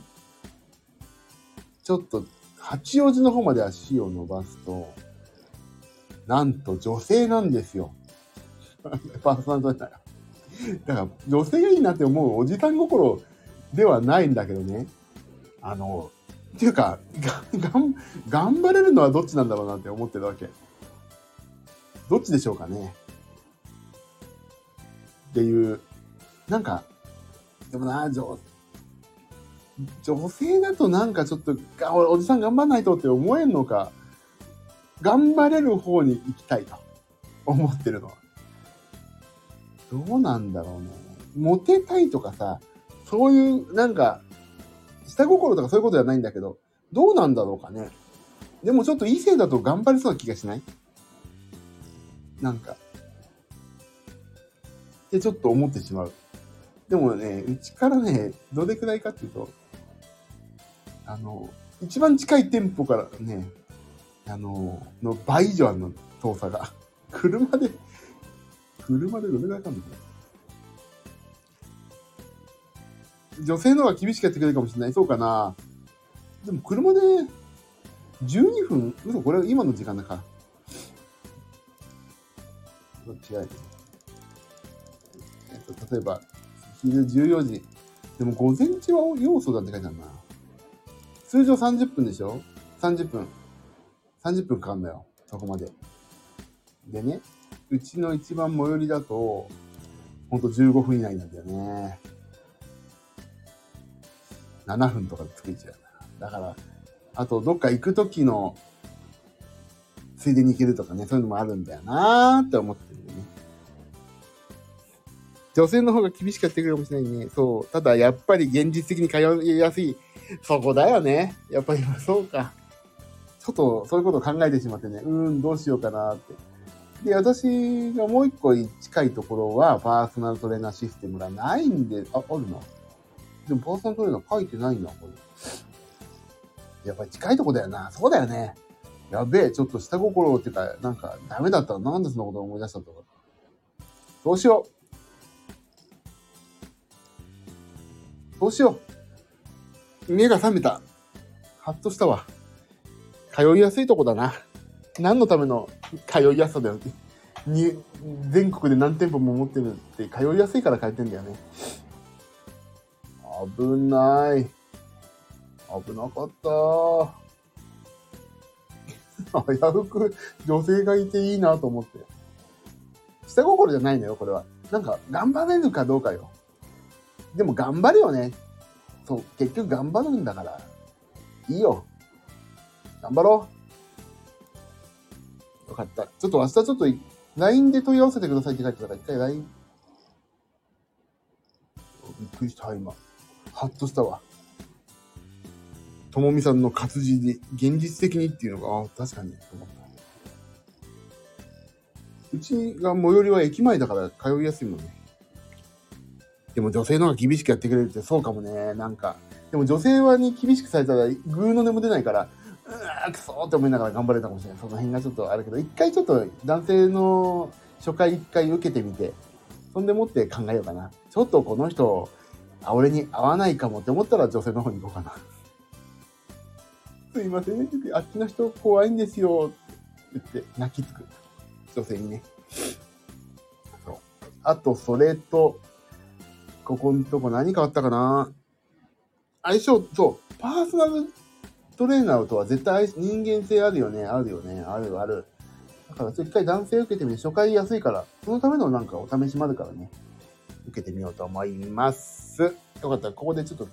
ちょっと八王子の方まで足を伸ばすと、なんと女性なんですよ。パーソナルトレーナー。だから女性がいいなって思うおじさん心ではないんだけどね。っていうか、頑張れるのはどっちなんだろうなって思ってるわけ。どっちでしょうかね。っていう、なんか、でもな、女性だとなんかちょっとおじさん頑張んないとって思えんのか、頑張れる方に行きたいと思ってるのはどうなんだろうね。モテたいとかさ、そういうなんか下心とかそういうことではないんだけど、どうなんだろうかね。でもちょっと異性だと頑張りそうな気がしない？なんかってちょっと思ってしまう。でもね、うちからね、どれくらいかっていうと、一番近い店舗からね、の倍以上の遠さが、車でどれくらいかんのかな。女性の方が厳しくやってくれるかもしれない。そうかな。でも車で12分、嘘、これは今の時間だから。違う。例えば、14時。でも午前中は要素だって書いてあるな。通常30分でしょ ?30 分。30分かかんだよ。そこまで。でね、うちの一番最寄りだと、ほんと15分以内なんだよね。7分とかで作っちゃうな。だから、あとどっか行くときの、ついでに行けるとかね、そういうのもあるんだよなーって思ってるよね。女性の方が厳しくやってくれるかもしれないね。そう。ただやっぱり現実的に通いやすい。そこだよね。やっぱりそうか。ちょっとそういうことを考えてしまってね。どうしようかなって。で、私がもう一個近いところはパーソナルトレーナーシステムがないんで、あるな。でもパーソナルトレーナー書いてないな、これ。やっぱり近いとこだよな。そうだよね。やべえ、ちょっと下心っていうか、なんかダメだったらなんでそんなことを思い出したとか。どうしようどうしよう、目が覚めた。ハッとしたわ。通いやすいとこだな。何のための通いやすさだよ。に全国で何店舗も持ってるって通いやすいから変えてんだよね。危ない、危なかった。危うく女性がいていいなと思って。下心じゃないのよこれは。なんか頑張れるかどうかよ。でも頑張るよね。そう、結局頑張るんだからいいよ。頑張ろう。よかった。ちょっと明日ちょっと LINE で問い合わせてくださいって書いてたから、一回 LINE。 びっくりした。今ハッとしたわ。ともみさんの活字で現実的にっていうのが、あ、確かにと思った。うちが最寄りは駅前だから通いやすいもんね。でも女性の方が厳しくやってくれるって、そうかもね。なんかでも女性はに厳しくされたらグーの根も出ないから、うわーくそーって思いながら頑張れたかもしれない。その辺がちょっとあるけど、一回ちょっと男性の初回一回受けてみて、そんでもって考えようかな。ちょっとこの人俺に合わないかもって思ったら女性の方に行こうかな。すいません、あっちの人怖いんですよって言って泣きつく女性にね。あとそれとここのとこ何変わったかな。相性、そう、パーソナルトレーナーとは絶対人間性あるよね。あるよね。あるある。だから一回男性受けてみて、初回安いからそのためのなんかお試しもあるからね、受けてみようと思います。よかったらここでちょっと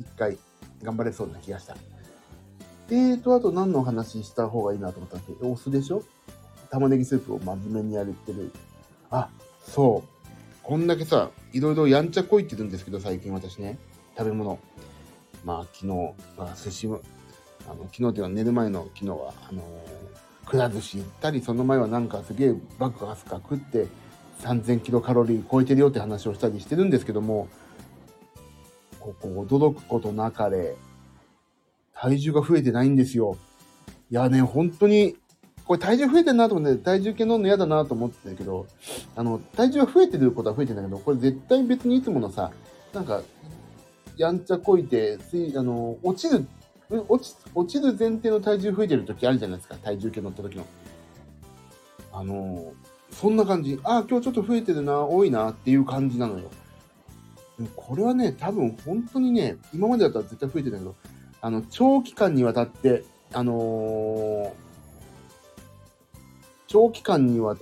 一回頑張れそうな気がした。あと何の話した方がいいなと思ったっけ。お酢でしょ。玉ねぎスープを真面目にやれてる。あ、そう、こんだけさ、いろいろやんちゃこいってるんですけど、最近私ね、食べ物、まあ昨日、まあ、寿司も昨日というのは寝る前の昨日はくら寿司行ったり、その前はなんかすげえ爆発か食って3000キロカロリー超えてるよって話をしたりしてるんですけども、ここ驚くことなかれ体重が増えてないんですよ。いやね、本当にこれ体重増えてるなと思って、体重計乗るの嫌だなと思ってたけど、体重は増えてることは増えてんだけど、これ絶対別にいつものさ、なんかやんちゃこいて落ちる前提の体重増えてる時あるじゃないですか、体重計乗った時のそんな感じ。ああ、今日ちょっと増えてるな、多いなっていう感じなのよ。でもこれはね、多分本当にね、今までだったら絶対増えてるんだけど、長期間にわたって長期間にわ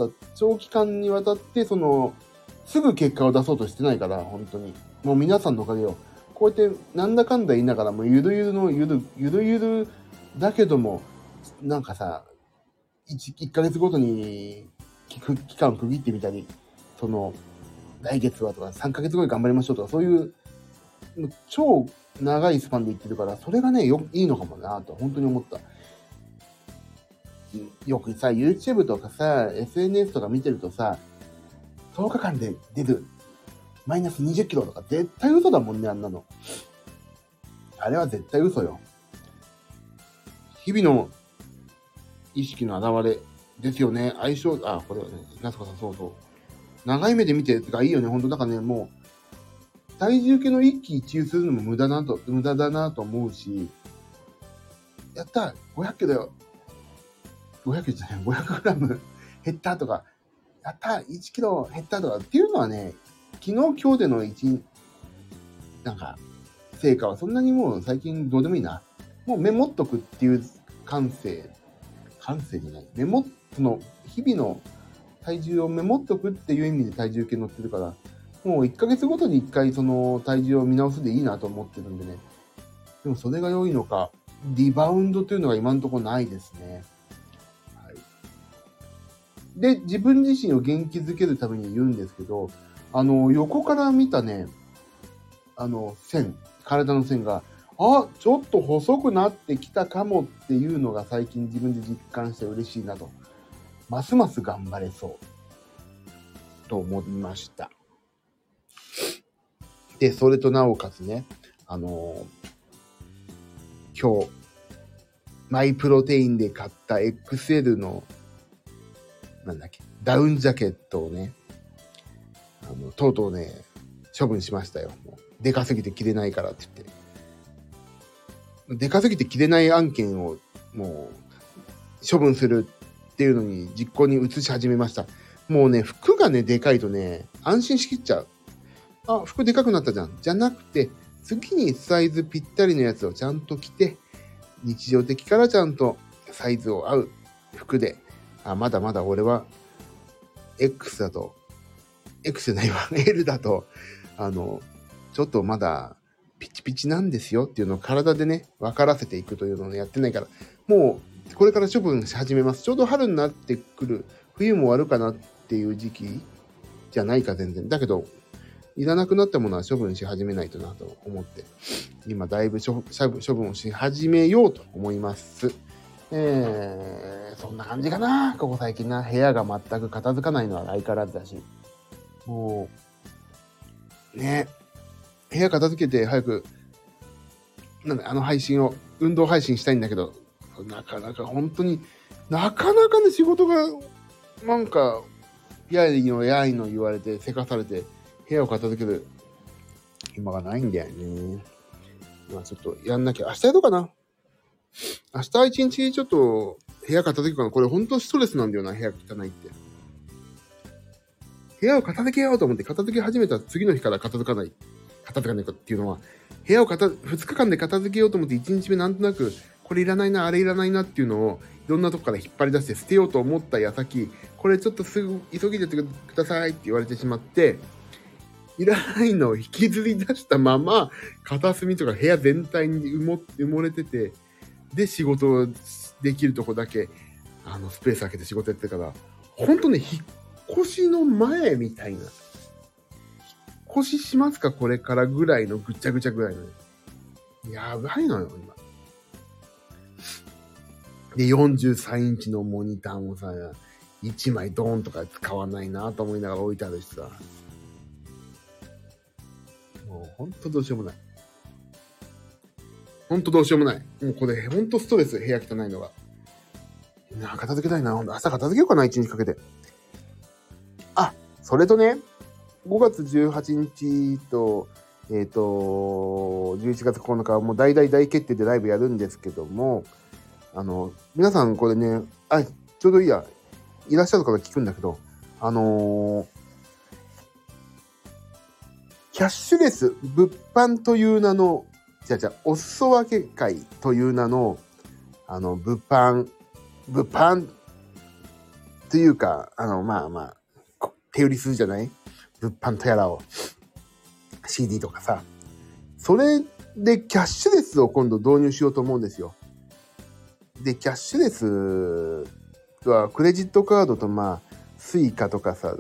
たってそのすぐ結果を出そうとしてないから、本当にもう皆さんのおかげよ。こうやってなんだかんだ言いながらもうゆるゆるだけども、なんかさ 1ヶ月ごとに期間を区切ってみたり、その来月はとか3ヶ月後に頑張りましょうとか、そういう超長いスパンで言ってるから、それがねいいのかもなと本当に思った。よくさ YouTube とかさ SNS とか見てるとさ、10日間で出るマイナス20キロとか絶対嘘だもんね。あんなの、あれは絶対嘘よ。日々の意識の表れですよね。相性、あ、これはね、夏子さん、そうそう、長い目で見てがいいよね、本当。だからね、もう体重計の一喜一憂するのも無駄だなと思うし、やった500キロだよ、500キロじゃない500グラム減ったとか、やった1キロ減ったとかっていうのはね、昨日今日でのなんか成果はそんなにもう最近どうでもいいな。もうメモっとくっていう感性じゃない、メモ、その日々の体重をメモっとくっていう意味で体重計乗ってるから、もう1ヶ月ごとに1回その体重を見直すでいいなと思ってるんでね。でもそれが良いのか、リバウンドというのが今のところないですね。はい、で、自分自身を元気づけるために言うんですけど、横から見たね、線、体の線が、あ、ちょっと細くなってきたかもっていうのが最近自分で実感して嬉しいなと。ますます頑張れそうと思いました。で、それとなおかつね、今日マイプロテインで買った XL のダウンジャケットをね、とうとうね処分しましたよ。もうでかすぎて切れないからって言って、でかすぎて切れない案件をもう処分するっていうのに実行に移し始めました。もうね、服がねでかいとね安心しきっちゃう。あ、服でかくなったじゃんじゃなくて、次にサイズぴったりのやつをちゃんと着て、日常的からちゃんとサイズを合う服で、あ、まだまだ俺は X だと X じゃないわL だとちょっとまだピチピチなんですよっていうのを体でね分からせていくというのをやってないから、もうこれから処分し始めます。ちょうど春になってくる、冬も終わるかなっていう時期じゃないか全然だけど、いらなくなったものは処分し始めないとなと思って、今だいぶ処分をし始めようと思います。そんな感じかな。ここ最近な、部屋が全く片付かないのは相変わらずだし、もうね、部屋片付けて早くなんか配信を運動配信したいんだけど、なかなか本当になかなかね、仕事がなんかやいのやいの言われてせかされて、部屋を片付ける暇がないんだよね。まあちょっとやんなきゃ。明日やろうかな。明日一日ちょっと部屋片付けかな。これ本当ストレスなんだよな、部屋汚いって。部屋を片付けようと思って片付け始めた次の日から片付かないかっていうのは、部屋を2日間で片付けようと思って1日目なんとなくこれいらないなあれいらないなっていうのをいろんなとこから引っ張り出して捨てようと思った矢先、これちょっとすぐ急ぎでやってくださいって言われてしまって、いらないのを引きずり出したまま片隅とか部屋全体に埋もれてて、で仕事できるとこだけスペース空けて仕事やってから、ほんとね、引っ越しの前みたいな、引っ越ししますかこれからぐらいのぐちゃぐちゃぐらいの、やばいのよ今で。43インチのモニターもさ、1枚ドーンとか使わないなと思いながら置いてあるしさ、もうほんとどうしようもない、ほんとどうしようもない。もうこれほんとストレス、部屋汚いのが。片付けたいな、ほんと朝片付けようかな、一日かけて。あ、それとね、5月18日と、11月9日はもう大決定でライブやるんですけども、皆さんこれね、あ、ちょうどいいや、いらっしゃる方聞くんだけど、キャッシュレス物販という名の、お裾分け会という名の、物販というか、手売りするじゃない？物販とやらを。CD とかさ。それでキャッシュレスを今度導入しようと思うんですよ。で、キャッシュレスはクレジットカードとスイカとかさ、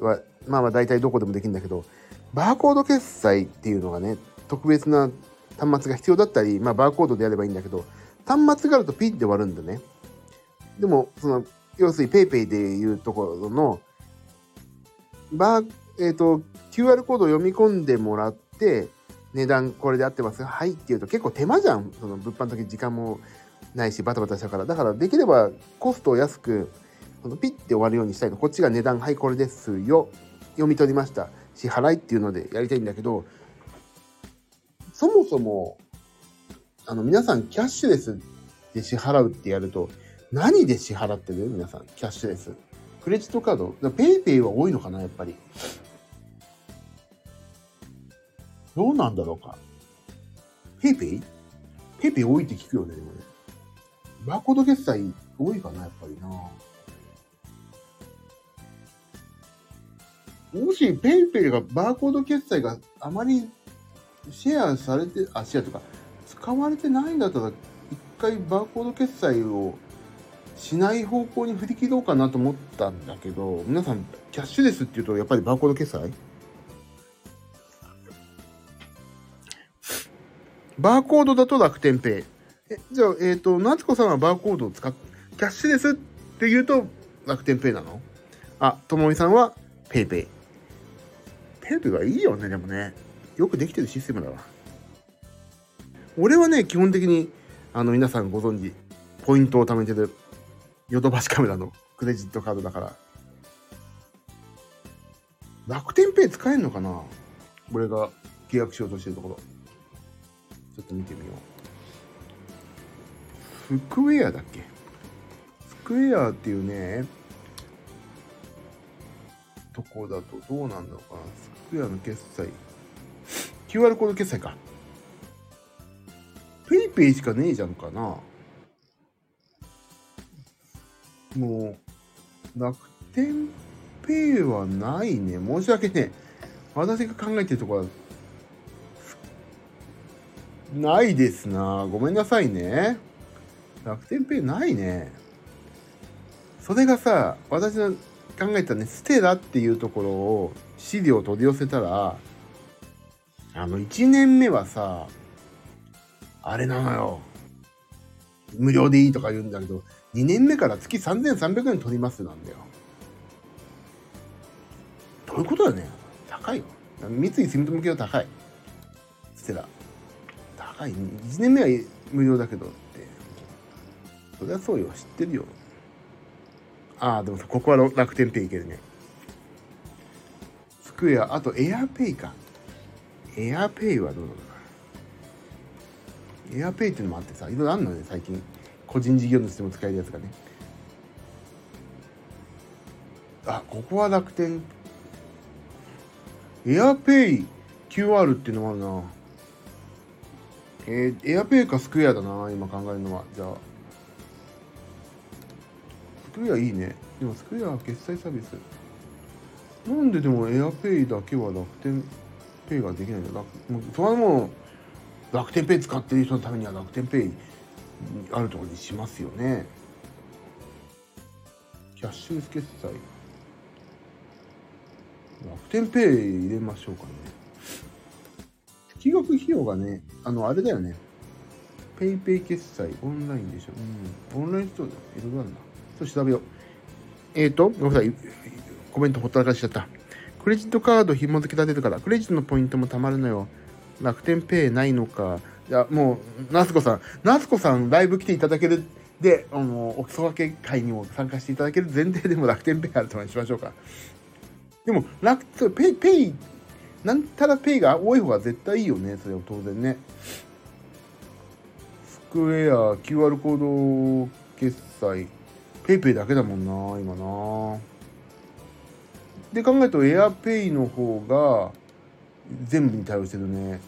大体どこでもできるんだけど、バーコード決済っていうのがね、特別な端末が必要だったり、バーコードでやればいいんだけど、端末があるとピッて終わるんだね。でも要するに PayPay でいうところのQR コードを読み込んでもらって、値段これで合ってますはいっていうと結構手間じゃん。その物販の時時間もないしバタバタしたから、だからできればコストを安くピッて終わるようにしたいの。こっちが値段はいこれですよ、読み取りました、支払いっていうのでやりたいんだけど、そもそも皆さんキャッシュレスで支払うってやると何で支払ってる？皆さんキャッシュレス、クレジットカード、PayPayは多いのかな、やっぱりどうなんだろうか。PayPay 多いって聞くよね。でもね、バーコード決済多いかな、やっぱりな。もし PayPay がバーコード決済があまりシェアされて、シェアとか使われてないんだったら、一回バーコード決済をしない方向に振り切ろうかなと思ったんだけど、皆さんキャッシュレスっていうとやっぱりバーコード決済？バーコードだと楽天ペイ。じゃあ夏子さんはバーコードを使ってキャッシュレスって言うと楽天ペイなの？あ、ともみさんはペイペイ。ペイペイはいいよね。でもね、よくできてるシステムだわ。俺はね、基本的に皆さんご存知、ポイントを貯めてるヨドバシカメラのクレジットカードだから、楽天ペイ使えんのかな、俺が契約しようとしてるところ。ちょっと見てみよう。スクエアだっけ、スクエアっていうねとこだとどうなんだろうかな。スクエアの決済 QR コード決済か、ペイペイしかねえじゃんかな。もう楽天ペイはないね、申し訳ねえ。私が考えてるとこはないですな、ごめんなさいね。楽天ペイないね。それがさ、私の考えたね、ステラっていうところを資料を取り寄せたら、1年目はさ、あれなのよ、無料でいいとか言うんだけど、2年目から月3300円取りますなんだよ。どういうことだね。高いよ。三井住友系は高い。ステラ高い、ね。1年目は無料だけどって。そりゃそうよ、知ってるよ。ああ、でもさ、ここは楽天ペイいけるね。スクエア、あとエアペイか。エアペイはどうなのか。エアペイっていうのもあってさ、いろいろあるのね、最近。個人事業主でも使えるやつがね。あ、ここは楽天。エアペイ QR っていうのもあるな。エアペイかスクエアだな、今考えるのは。じゃあ。スクエアいいね。でもスクエアは決済サービス。なんででもエアペイだけは楽天ペイができないんだ。それはもう楽天ペイ使ってる人のためには楽天ペイあるところにしますよね。キャッシュレス決済。楽天ペイ入れましょうかね。月額費用がね、あれだよね。ペイペイ決済オンラインでしょ。うん、オンラインストアだ。いろいろあるな。ちょっと調べよう。ごめんなさい。コメントほったらかしちゃった。クレジットカード紐付け立てるから、クレジットのポイントもたまるのよ。楽天ペイないのか。いや、もう、ナスコさん、ライブ来ていただけるで、お裾分け会にも参加していただける前提でも楽天ペイあるとしましょうか。でも、ペイ、なんたらペイが多い方が絶対いいよね、それは当然ね。スクエア、QR コード決済。ペイペイだけだもんな、今な。で考えるとエアペイの方が全部に対応してるね。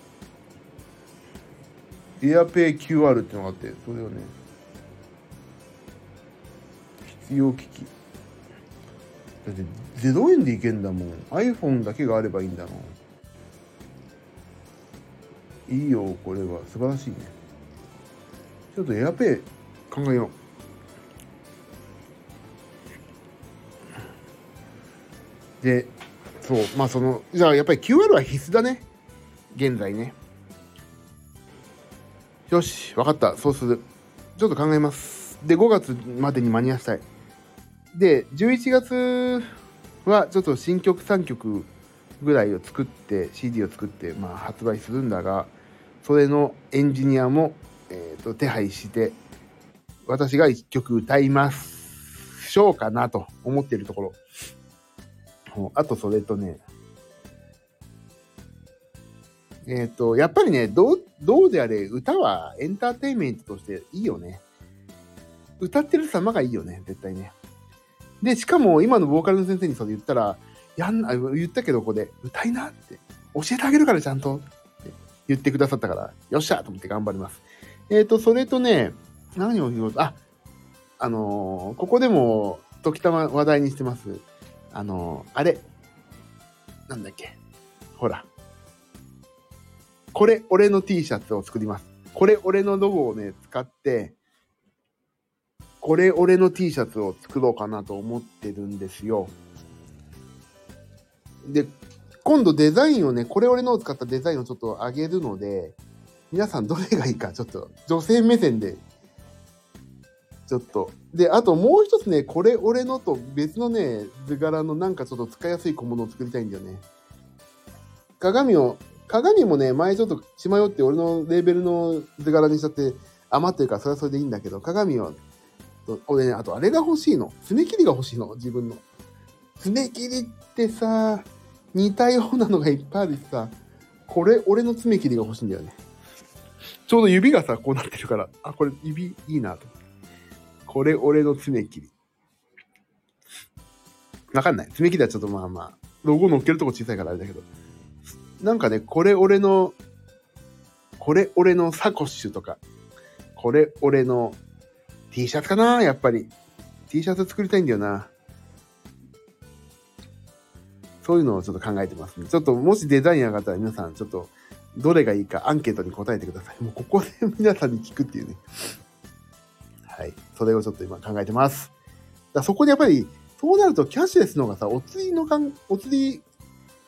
エアペイ QR ってのがあって、それをね、必要機器。だって0円でいけんだもん。iPhone だけがあればいいんだもん。いいよ、これは素晴らしいね。ちょっとエアペイ考えよう。で、そう、まあじゃあやっぱり QR は必須だね。現在ね。よし、わかった。そうする。ちょっと考えます。で、5月までに間に合わせたい。で、11月はちょっと新曲3曲ぐらいを作って、CD を作って、まあ発売するんだが、それのエンジニアも、手配して、私が1曲歌います。しょうかなと思っているところ。あとそれとね、やっぱりね、どうであれ歌はエンターテインメントとしていいよね。歌ってる様がいいよね、絶対ね。で、しかも今のボーカルの先生にそれ言ったら、言ったけどここで歌いなって教えてあげるからちゃんとって言ってくださったから、よっしゃと思って頑張ります。それとね、何を言おうと、ここでも時たま話題にしてます。あれなんだっけ、ほら、これ俺の T シャツを作ります。これ俺のロゴをね使って、これ俺の T シャツを作ろうかなと思ってるんですよ。で、今度デザインをね、これ俺のを使ったデザインをちょっと上げるので、皆さんどれがいいかちょっと女性目線でちょっと。で、あともう一つね、これ俺のと別のね、図柄のなんかちょっと使いやすい小物を作りたいんだよね。鏡もね、前ちょっと血迷って俺のレーベルの図柄にしちゃって余ってるから、それはそれでいいんだけど、鏡を、俺ね、あとあれが欲しいの。爪切りが欲しいの、自分の。爪切りってさ、似たようなのがいっぱいあるしさ、これ俺の爪切りが欲しいんだよね。ちょうど指がさこうなってるから、あ、これ指いいなと。これ俺の爪切り。わかんない。爪切りはちょっとまあまあ、ロゴ乗っけるとこ小さいからあれだけど。なんかね、これ俺のサコッシュとか、これ俺の T シャツかな、やっぱり。T シャツ作りたいんだよな。そういうのをちょっと考えてますね。ちょっともしデザイン上がったら皆さんちょっとどれがいいかアンケートに答えてください。もうここで皆さんに聞くっていうね。はい。それをちょっと今考えてます。だそこでやっぱり、そうなるとキャッシュレスの方がさ、お釣り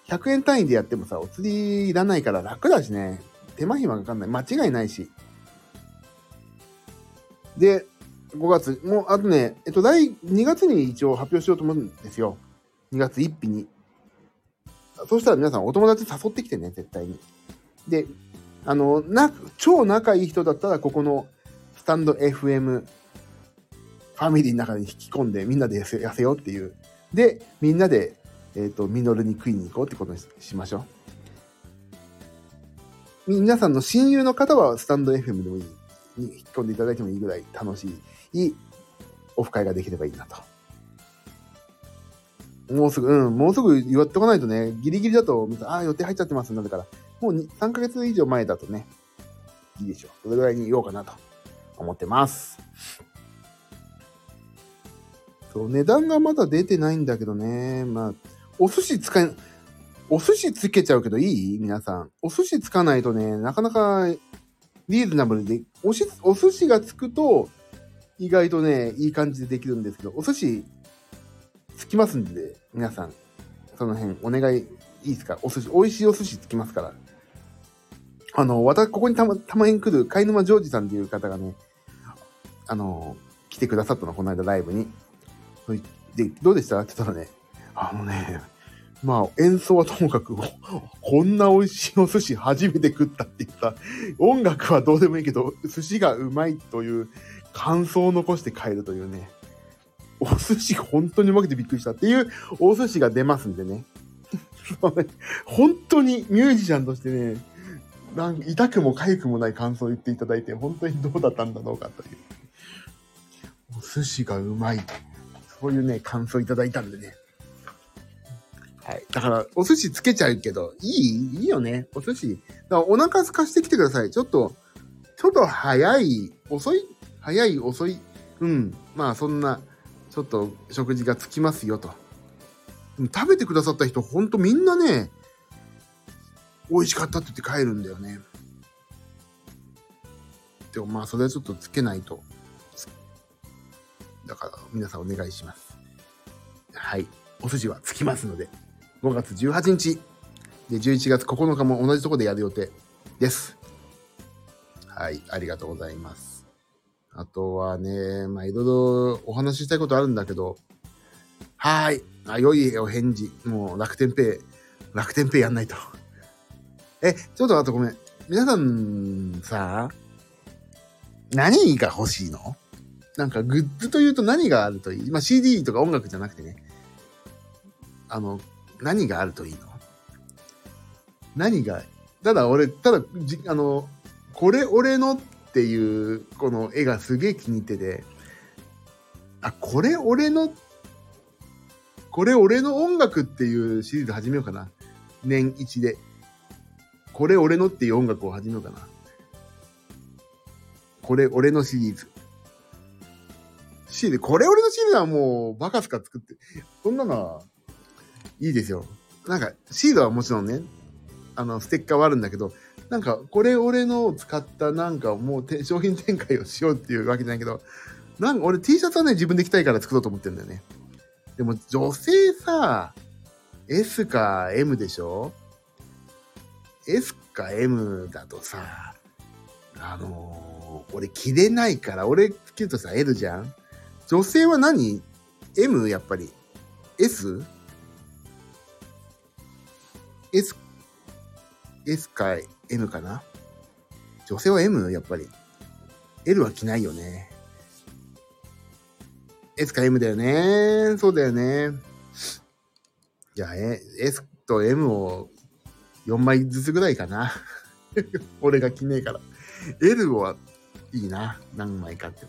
100円単位でやってもさ、お釣りいらないから楽だしね。手間暇かかんない。間違いないし。で、5月、もうあとね、2月に一応発表しようと思うんですよ。2月1日に。そうしたら皆さんお友達誘ってきてね、絶対に。で、超仲いい人だったら、ここのスタンド FM ファミリーの中に引き込んで、みんなで痩せようっていう。で、みんなで、ミノルに食いに行こうってことにしましょう。皆さんの親友の方は、スタンド FM でもいい。に引き込んでいただいてもいいぐらい楽しいオフ会ができればいいなと。もうすぐ言っておかないとね、ギリギリだと、ああ、予定入っちゃってます、なるから、もう3ヶ月以上前だとね、いいでしょう。それぐらいに言おうかなと思ってます。そう、値段がまだ出てないんだけどね、まあ、お寿司つけちゃうけどいい？皆さん。お寿司つかないとね、なかなか、リーズナブルで、お寿司がつくと、意外とね、いい感じでできるんですけど、お寿司、つきますんで、皆さん、その辺、お願い、いいですか？お寿司、美味しいお寿司つきますから。ここにたまに来る、貝沼ジョージさんっていう方がね、来てくださったの、この間ライブに。で、どうでしたって言ったらね、まあ演奏はともかく、こんな美味しいお寿司初めて食ったって言った。音楽はどうでもいいけど、寿司がうまいという感想を残して帰るというね。お寿司本当にうまくてびっくりしたっていうお寿司が出ますんでね。本当にミュージシャンとしてね、痛くも痒くもない感想を言っていただいて、本当にどうだったんだろうかという。お寿司がうまい。そういうね、感想をいただいたんでね。はい、だから、お寿司つけちゃうけど、いいよね。お寿司。だからお腹すかしてきてください。ちょっと早い、遅い。うん。まあ、そんな、ちょっと食事がつきますよと。でも食べてくださった人、ほんとみんなね、美味しかったって言って帰るんだよね。でもまあ、それはちょっとつけないと。だから、皆さんお願いします。はい。お寿司はつきますので。5月18日で11月9日も同じとこでやる予定です。はい、ありがとうございます。あとはね、まあいろいろお話ししたいことあるんだけど、はい、良いお返事。もう楽天ペイやんないと。ちょっとあとごめん。皆さんさ、何が欲しいの？なんかグッズというと何があるといい？まあ CD とか音楽じゃなくてね。何があるといいの？これ俺のっていう、この絵がすげえ気に入ってて、あ、これ俺の音楽っていうシリーズ始めようかな。年一で。これ俺のっていう音楽を始めようかな。これ俺のシリーズ。これ俺のシリーズはもうバカスカ作って、そんなの、いいですよ。なんか、シードはもちろんね、ステッカーはあるんだけど、なんか、これ俺のを使ったなんかもう商品展開をしようっていうわけじゃないけど、なんか俺 T シャツはね、自分で着たいから作ろうと思ってるんだよね。でも女性さ、S か M でしょ？ S か M だとさ、俺着れないから、俺着るとさ、L じゃん？女性は何？ M？ やっぱり。S？S か M かな？女性は M？ やっぱり。L は着ないよね。S か M だよね。そうだよね。じゃあ、S と M を4枚ずつぐらいかな。俺が着ねえから。L はいいな。何枚かって。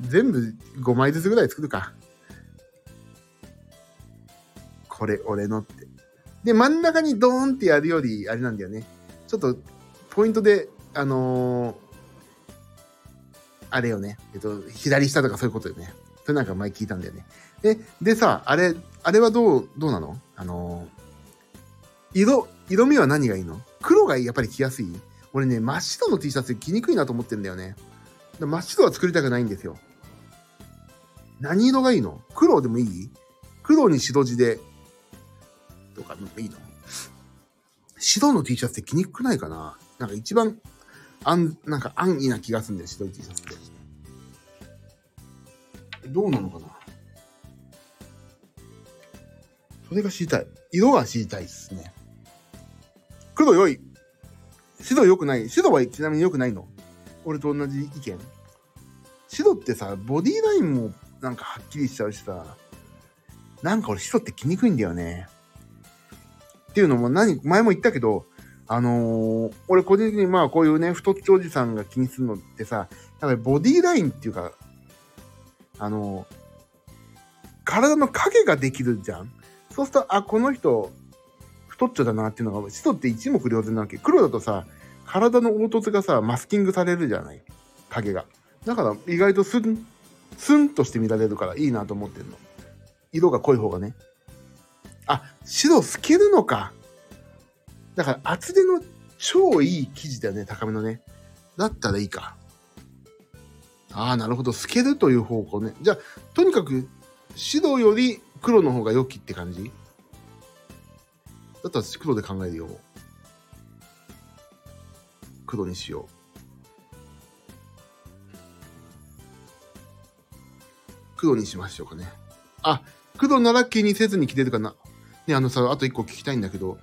全部5枚ずつぐらい作るか。これ俺のって。で、真ん中にドーンってやるより、あれなんだよね。ちょっと、ポイントで、あれよね。左下とかそういうことよね。それなんか前聞いたんだよね。でさ、あれはどうなの？色味は何がいいの？黒がやっぱり着やすい？俺ね、真っ白の T シャツ着にくいなと思ってんだよね。真っ白は作りたくないんですよ。何色がいいの？黒でもいい？黒に白地で、とかでもいいの？白の T シャツって着にくくないかな？なんか一番、なんか安易な気がするんだよ、白い T シャツって。どうなのかな？それが知りたい。色が知りたいっすね。黒良い。白良くない。白はちなみに良くないの？俺と同じ意見。白ってさ、ボディラインもなんかはっきりしちゃうしさ、なんか俺白って着にくいんだよね。っていうのも前も言ったけど、俺個人的にまあこういうね、太っちょおじさんが気にするのってさ、やっぱりボディラインっていうか、体の影ができるじゃん。そうすると、あ、この人、太っちょだなっていうのが、白って一目瞭然なわけ。黒だとさ、体の凹凸がさ、マスキングされるじゃない。影が。だから、意外とスンとして見られるからいいなと思ってるの。色が濃い方がね。あ、白透けるのか。だから、厚手の超いい生地だよね、高めのね。だったらいいか。ああ、なるほど。透けるという方向ね。じゃあ、とにかく、白より、黒の方が良きって感じ？だったら黒で考えるよ。黒にしよう。黒にしましょうかね。あ、黒なら気にせずに着れるかな。ね、さ、あと一個聞きたいんだけど、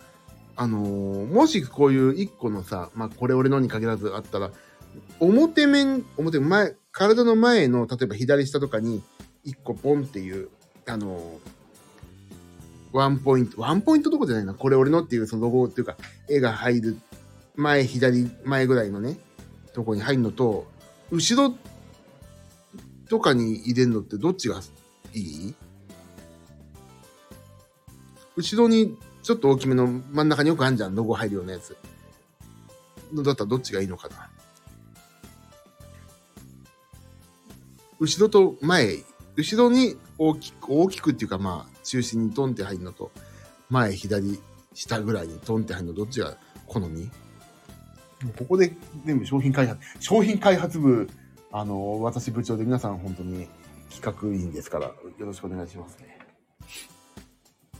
もしこういう一個のさ、まあ、これ俺のに限らずあったら、表面、体の前の、例えば左下とかに一個ポンっていう、ワンポイントどこじゃないな、これ俺のっていうそのロゴっていうか、絵が入る前ぐらいのね、とこに入るのと、後ろとかに入れるのってどっちがいい？後ろにちょっと大きめの真ん中によくあるじゃん、ロゴ入るようなやつ。だったらどっちがいいのかな？後ろと前、後ろに大きくっていうか、まあ中心にトンって入るのと前左下ぐらいにトンって入るのどっちが好み？ここで全部商品開発部私部長で皆さん本当に企画員ですからよろしくお願いしますね。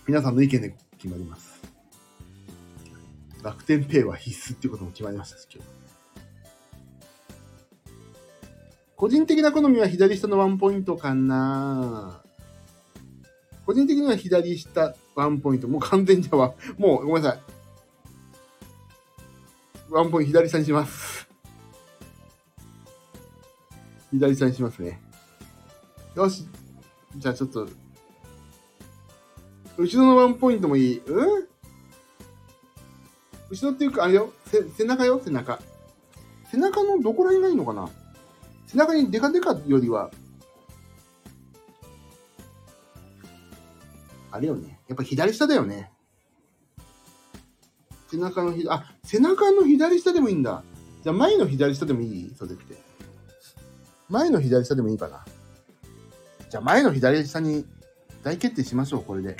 皆さんの意見で決まります。楽天ペイは必須っていうことも決まりましたし、今日個人的な好みは左下のワンポイントかな。個人的には左下ワンポイント。もう完全じゃわ。もうごめんなさい。ワンポイント左下にします。左下にしますね。よし。じゃあちょっと。後ろのワンポイントもいい。うん？後ろっていうか、あれよ。背中よ。背中のどこら辺がいいのかな？背中にデカデカよりは、あれよね。やっぱ左下だよね。背中の左下でもいいんだ。じゃあ前の左下でもいい？それって。前の左下でもいいかな。じゃあ前の左下に大決定しましょう、これで。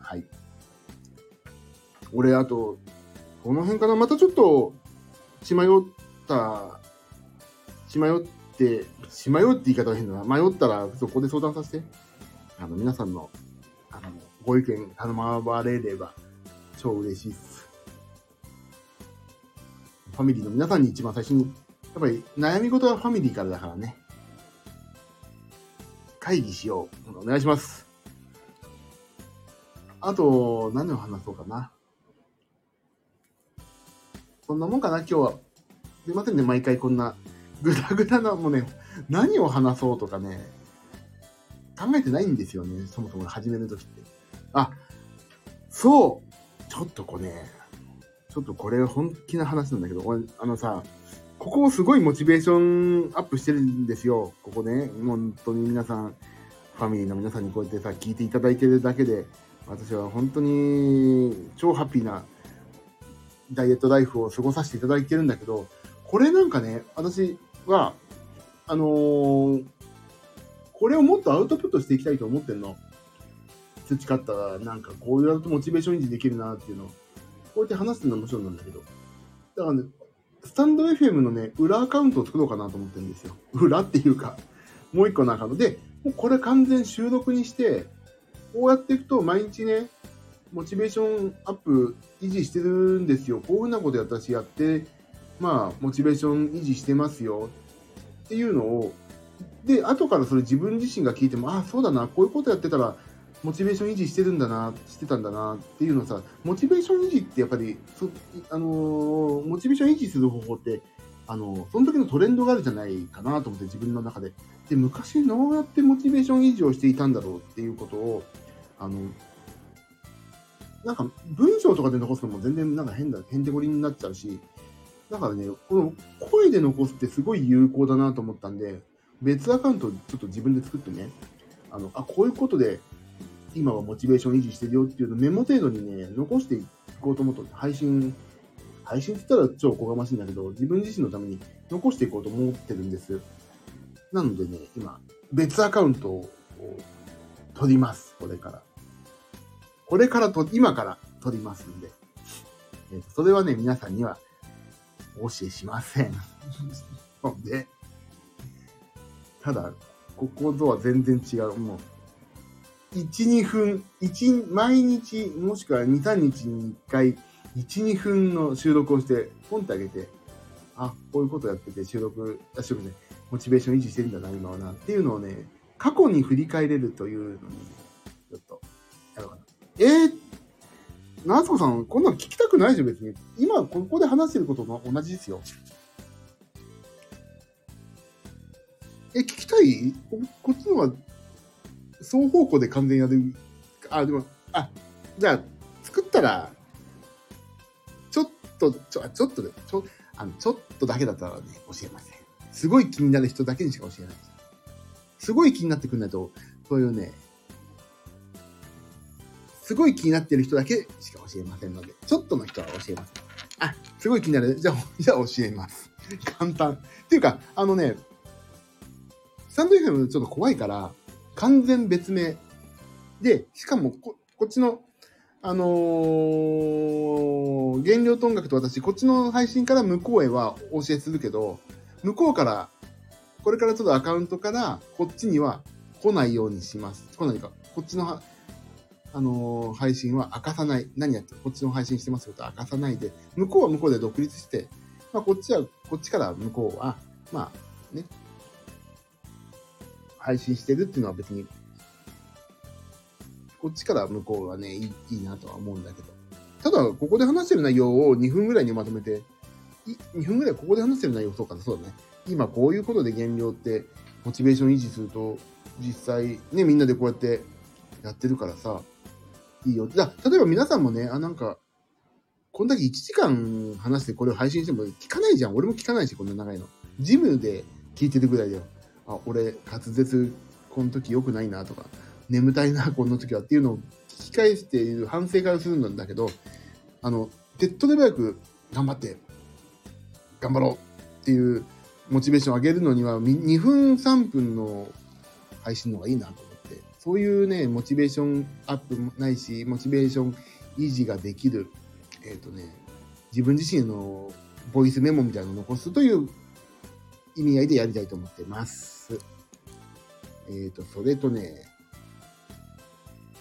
はい。俺、あと、この辺かな。またちょっと、血迷って言い方が変だな。迷ったらそこで相談させて。皆さんの、ご意見頼まれれば超嬉しいです。ファミリーの皆さんに一番最初に、やっぱり悩み事はファミリーからだからね。会議しよう。お願いします。あと、何を話そうかな。そんなもんかな、今日は。すいませんね、毎回こんなグダグダな、もうね、何を話そうとかね、考えてないんですよね、そもそも始めるときって。あ、そうちょっとこれ、ちょっとこれ本気な話なんだけど、俺さ、ここすごいモチベーションアップしてるんですよ。ここね、本当に皆さん、ファミリーの皆さんにこうやってさ、聞いていただいてるだけで、私は本当に超ハッピーなダイエットライフを過ごさせていただいてるんだけど、これなんかね、私は、これをもっとアウトプットしていきたいと思ってんの。培ったら、なんかこうやるとモチベーション維持できるなっていうのを、こうやって話してるのはもちろんなんだけど。だからね、スタンド FM のね、裏アカウントを作ろうかなと思ってるんですよ。裏っていうか、もう一個のアカウントで、もうこれ完全収録にして、こうやっていくと毎日ね、モチベーションアップ維持してるんですよ。こういうふうなこと私やって、まあ、モチベーション維持してますよっていうのを、で、後からそれ自分自身が聞いても、あ、そうだな、こういうことやってたら、モチベーション維持してるんだな、してたんだなっていうのさ、モチベーション維持ってやっぱり、モチベーション維持する方法って、その時のトレンドがあるじゃないかなと思って、自分の中で。で、昔どうやってモチベーション維持をしていたんだろうっていうことを、なんか文章とかで残すのも全然なんかへんてこりになっちゃうし、だからね、この声で残すってすごい有効だなと思ったんで、別アカウントちょっと自分で作ってね、こういうことで、今はモチベーション維持してるよっていうのをメモ程度にね、残していこうと思って、配信って言ったら超おこがましいんだけど、自分自身のために残していこうと思ってるんです。なのでね、今、別アカウントを取ります。今から取りますんで。それはね、皆さんにはお教えしません。で、ただ、こことは全然違う。もう毎日もしくは 2,3 日に1回 1,2 分の収録をしてポンってあげて、あ、こういうことやってて収録ね、モチベーション維持してるんだな今はなっていうのをね、過去に振り返れるというのに、ね、ちょっとやろうかな。夏子さんこんなの聞きたくないじゃん別に。今ここで話してることと同じですよ。聞きたい？こっちのは双方向で完全やる。じゃあ、作ったら、ちょっとだけだったらね、教えません。すごい気になる人だけにしか教えない。すごい気になってくんないと、そういうね、すごい気になってる人だけしか教えませんので、ちょっとの人は教えません。あ、すごい気になる。じゃあ教えます。簡単。っていうか、スタンド FM ちょっと怖いから、完全別名で、しかもこっちの原料と音楽と私こっちの配信から向こうへはお教えするけど、向こうからこれからちょっとアカウントからこっちには来ないようにします。来ないか、こっちの配信は明かさない。何やってこっちの配信してますよと明かさないで、向こうは向こうで独立して、まあ、こっちから向こうはまあね配信してるっていうのは別にこっちから向こうはねいいなとは思うんだけど、ただここで話してる内容を2分ぐらいにまとめて、2分ぐらいここで話してる内容、そうだね、今こういうことで減量ってモチベーション維持すると実際ねみんなでこうやってやってるからさ、いいよ。じゃあ例えば皆さんもね、なんかこんだけ1時間話してこれを配信しても聞かないじゃん。俺も聞かないし、こんな長いのジムで聞いてるぐらいだよ。あ、俺滑舌この時良くないなとか、眠たいなこんな時はっていうのを聞き返している反省からするんだけど、手っ取り早く頑張ろうっていうモチベーションを上げるのには2分3分の配信の方がいいなと思って、そういうねモチベーションアップもないしモチベーション維持ができる自分自身のボイスメモみたいなのを残すという意味合いでやりたいと思ってます。それとね、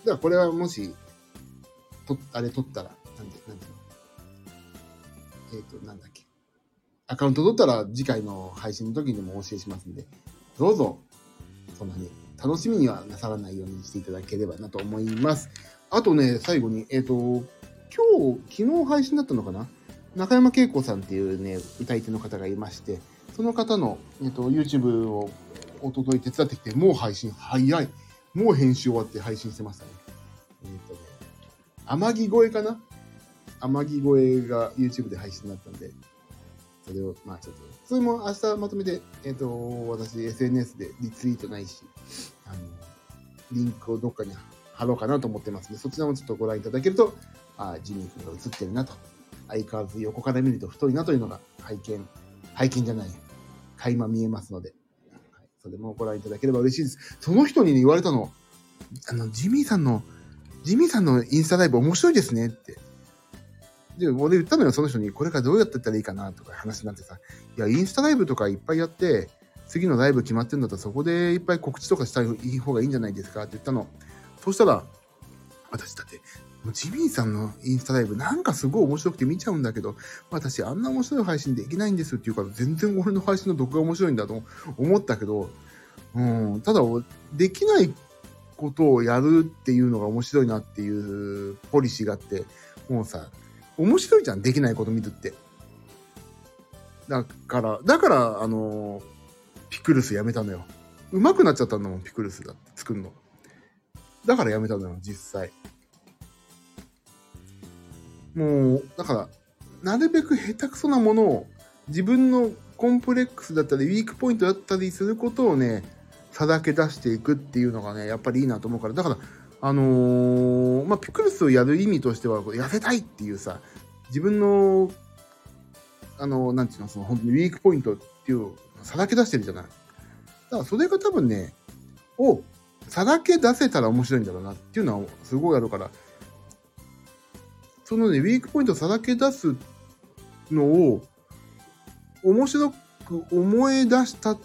だからこれはもし、取ったら、アカウント取ったら次回の配信の時にでもお教えしますんで、どうぞ、そんなに楽しみにはなさらないようにしていただければなと思います。あとね、最後に、昨日配信だったのかな？中山恵子さんっていうね、歌い手の方がいまして、その方の、YouTube をおととい手伝ってきて、もう配信早い。もう編集終わって配信してましたね。天城越えかな、天城越えが YouTube で配信になったんで、それを、まあちょっと、それも明日まとめて、私 SNS でリツイートないし、リンクをどっかに貼ろうかなと思ってますので、そちらもちょっとご覧いただけると、ジミー君が映ってるなと、相変わらず横から見ると太いなというのが垣間見えますので、はい、それもご覧いただければ嬉しいです。その人に、ね、言われたの、ジミーさんのインスタライブ面白いですねって。で、俺言ったのよ、その人に、これからどうやってやったらいいかなとか話になってさ、いや、インスタライブとかいっぱいやって、次のライブ決まってるんだったらそこでいっぱい告知とかしたい方がいいんじゃないですかって言ったの。そうしたら、私だって、ジミーさんのインスタライブなんかすごい面白くて見ちゃうんだけど、私あんな面白い配信できないんですっていうから全然俺の配信の毒が面白いんだと思ったけど、ただできないことをやるっていうのが面白いなっていうポリシーがあって、もうさ、面白いじゃん、できないこと見るって。だからピクルスやめたのよ。うまくなっちゃったんだもん、ピクルスだって作るの。だからやめたのよ、実際。もうだからなるべく下手くそなものを、自分のコンプレックスだったりウィークポイントだったりすることをね、さらけ出していくっていうのがね、やっぱりいいなと思うから。だからピクルスをやる意味としては、痩せたいっていうさ、自分のなんていうの、その本当にウィークポイントっていうのをさらけ出してるじゃない。だからそれが多分ね、さらけ出せたら面白いんだろうなっていうのはすごいあるから、そのね、ウィークポイントをさらけ出すのを面白く思い出した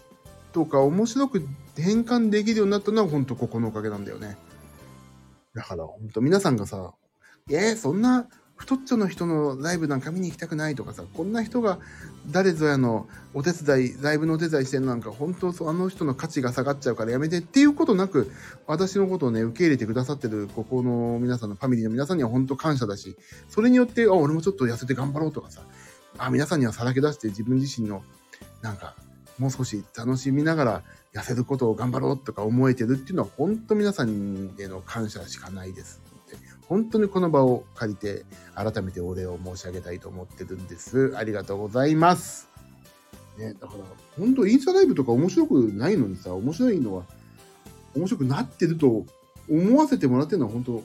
とか、面白く変換できるようになったのは本当ここのおかげなんだよね。だから本当皆さんがさ、そんな太っちょの人のライブなんか見に行きたくないとかさ、こんな人が誰ぞやのお手伝い、ライブのお手伝いしてるのなんか本当あの人の価値が下がっちゃうからやめてっていうことなく、私のことをね、受け入れてくださってるここの皆さんのファミリーの皆さんには本当感謝だし、それによって俺もちょっと痩せて頑張ろうとかさ、皆さんにはさらけ出して自分自身のなんかもう少し楽しみながら痩せることを頑張ろうとか思えてるっていうのは本当皆さんへの感謝しかないです。本当にこの場を借りて改めてお礼を申し上げたいと思ってるんです。ありがとうございます、ね、だから本当インスタライブとか面白くないのにさ、面白いのは面白くなってると思わせてもらってるのは本当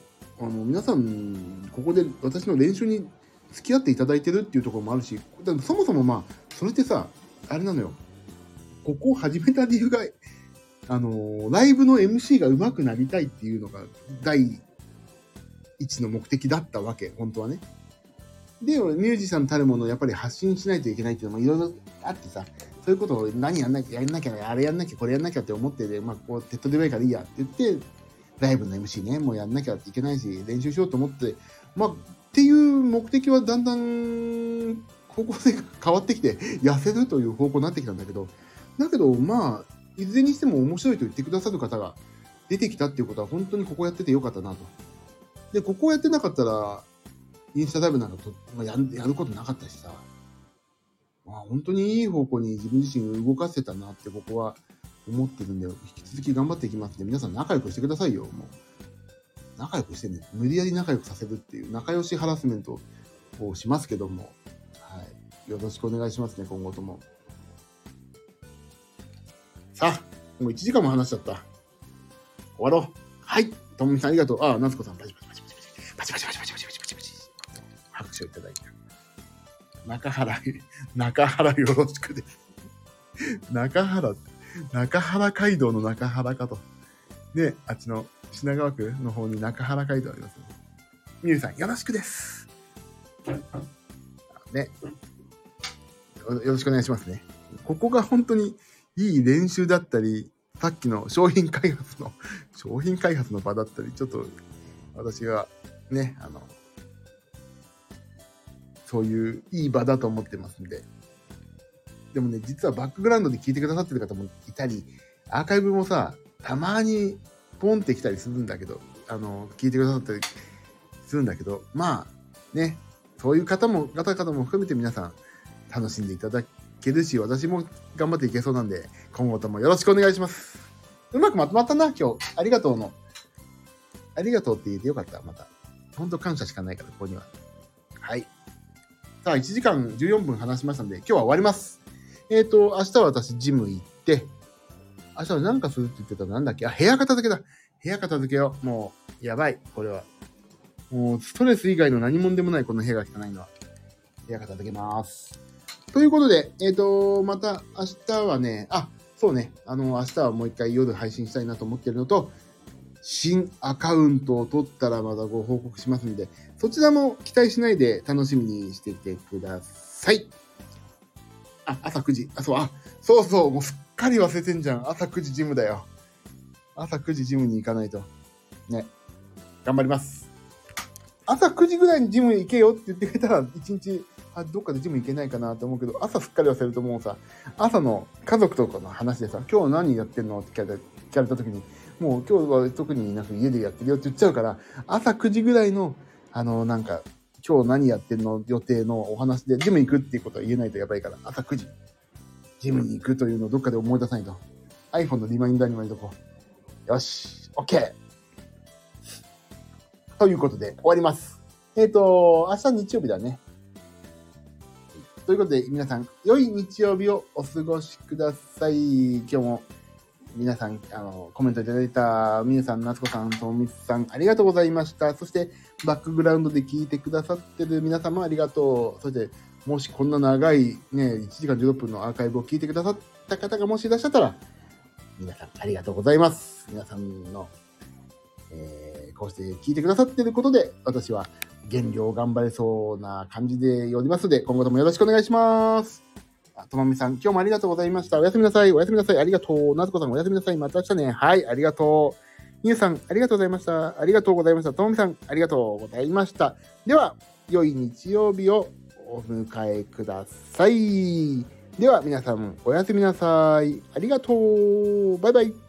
皆さんここで私の練習に付き合っていただいてるっていうところもあるし、そもそもそれってさ、あれなのよ、ここを始めた理由がライブの MC が上手くなりたいっていうのが第一の目的だったわけ、本当はね。で、俺ミュージシャンたるものをやっぱり発信しないといけないっていうのもいろいろあってさ、そういうことをやんなきゃ、これやんなきゃって思ってて、こう手っ取り早いからいいやって言って、ライブの MC ね、もうやんなきゃいけないし、練習しようと思って、っていう目的はだんだん方向性が変わってきて、痩せるという方向になってきたんだけど、いずれにしても面白いと言ってくださる方が出てきたっていうことは、本当にここやっててよかったなと。で、ここをやってなかったら、インスタライブなんかやることなかったしさ、本当にいい方向に自分自身動かせたなって僕は思ってるんで、引き続き頑張っていきますんで、皆さん仲良くしてくださいよ、もう。仲良くしてね、無理やり仲良くさせるっていう、仲良しハラスメントをしますけども、はい。よろしくお願いしますね、今後とも。さあ、もう1時間も話しちゃった。終わろう。はい。ともみさんありがとう。夏子さん、パチパチ。拍手をいただいた。中原よろしくです。中原街道の中原かと。で、あっちの品川区の方に中原街道ありますね。みゆりさん、よろしくです。ね。よろしくお願いしますね。ここが本当にいい練習だったり、さっきの商品開発の場だったり、ちょっと私がね、そういういい場だと思ってますんで。でもね、実はバックグラウンドで聞いてくださってる方もいたり、アーカイブもさ、たまにポンってきたりするんだけど、聞いてくださったりするんだけど、ね、そういう方々も含めて皆さん楽しんでいただきけるし、私も頑張っていけそうなんで、今後ともよろしくお願いします。うまくまとまったな、今日。ありがとうって言えてよかった。また本当感謝しかないから、ここには。はい。さあ、1時間14分話しましたので、今日は終わります。明日は私、ジム行って、明日はなんかするって言ってたのなんだっけ？あ、部屋片付けだ。部屋片付けよう。もう、やばい。これは。もう、ストレス以外の何もんでもない、この部屋が汚いのは。部屋片付けます。ということで、また明日はね、あ、そうね、明日はもう一回夜配信したいなと思っているのと、新アカウントを取ったらまたご報告しますので、そちらも期待しないで楽しみにしていてください。あ、朝9時。あ、そう、あ、そうそう、もうすっかり忘れてんじゃん。朝9時ジムだよ。朝9時ジムに行かないと。ね。頑張ります。朝9時ぐらいにジム行けよって言ってくれたら、一日、あ、どっかでジム行けないかなと思うけど、朝すっかり忘れるともうさ、朝の家族とかの話でさ、今日何やってんのって聞かれた時に、もう今日は特になく家でやってるよって言っちゃうから、朝9時ぐらいの、なんか、今日何やってんの予定のお話で、ジム行くっていうことは言えないとやばいから、朝9時、ジムに行くというのをどっかで思い出さないと。iPhone のリマインダーにも入れとこう。よし、OK！ ということで、終わります。明日日曜日だね。ということで、皆さん、良い日曜日をお過ごしください。今日も、皆さん、コメントいただいた、みゆさん、なつこさん、とみつさん、ありがとうございました。そして、バックグラウンドで聞いてくださってる皆様、ありがとう。そして、もしこんな長い、ね、1時間16分のアーカイブを聞いてくださった方がもしいらっしゃったら、皆さん、ありがとうございます。皆さんの、こうして聞いてくださってることで、私は、減量頑張れそうな感じでおりますので、今後ともよろしくお願いします。ともみさん、今日もありがとうございました。おやすみなさい。おやすみなさい。ありがとう。なつこさん、おやすみなさい。また明日ね。はい、ありがとう。みゆさん、ありがとうございました。ありがとうございました。ともみさん、ありがとうございました。では、良い日曜日をお迎えください。では、皆さん、おやすみなさい。ありがとう。バイバイ。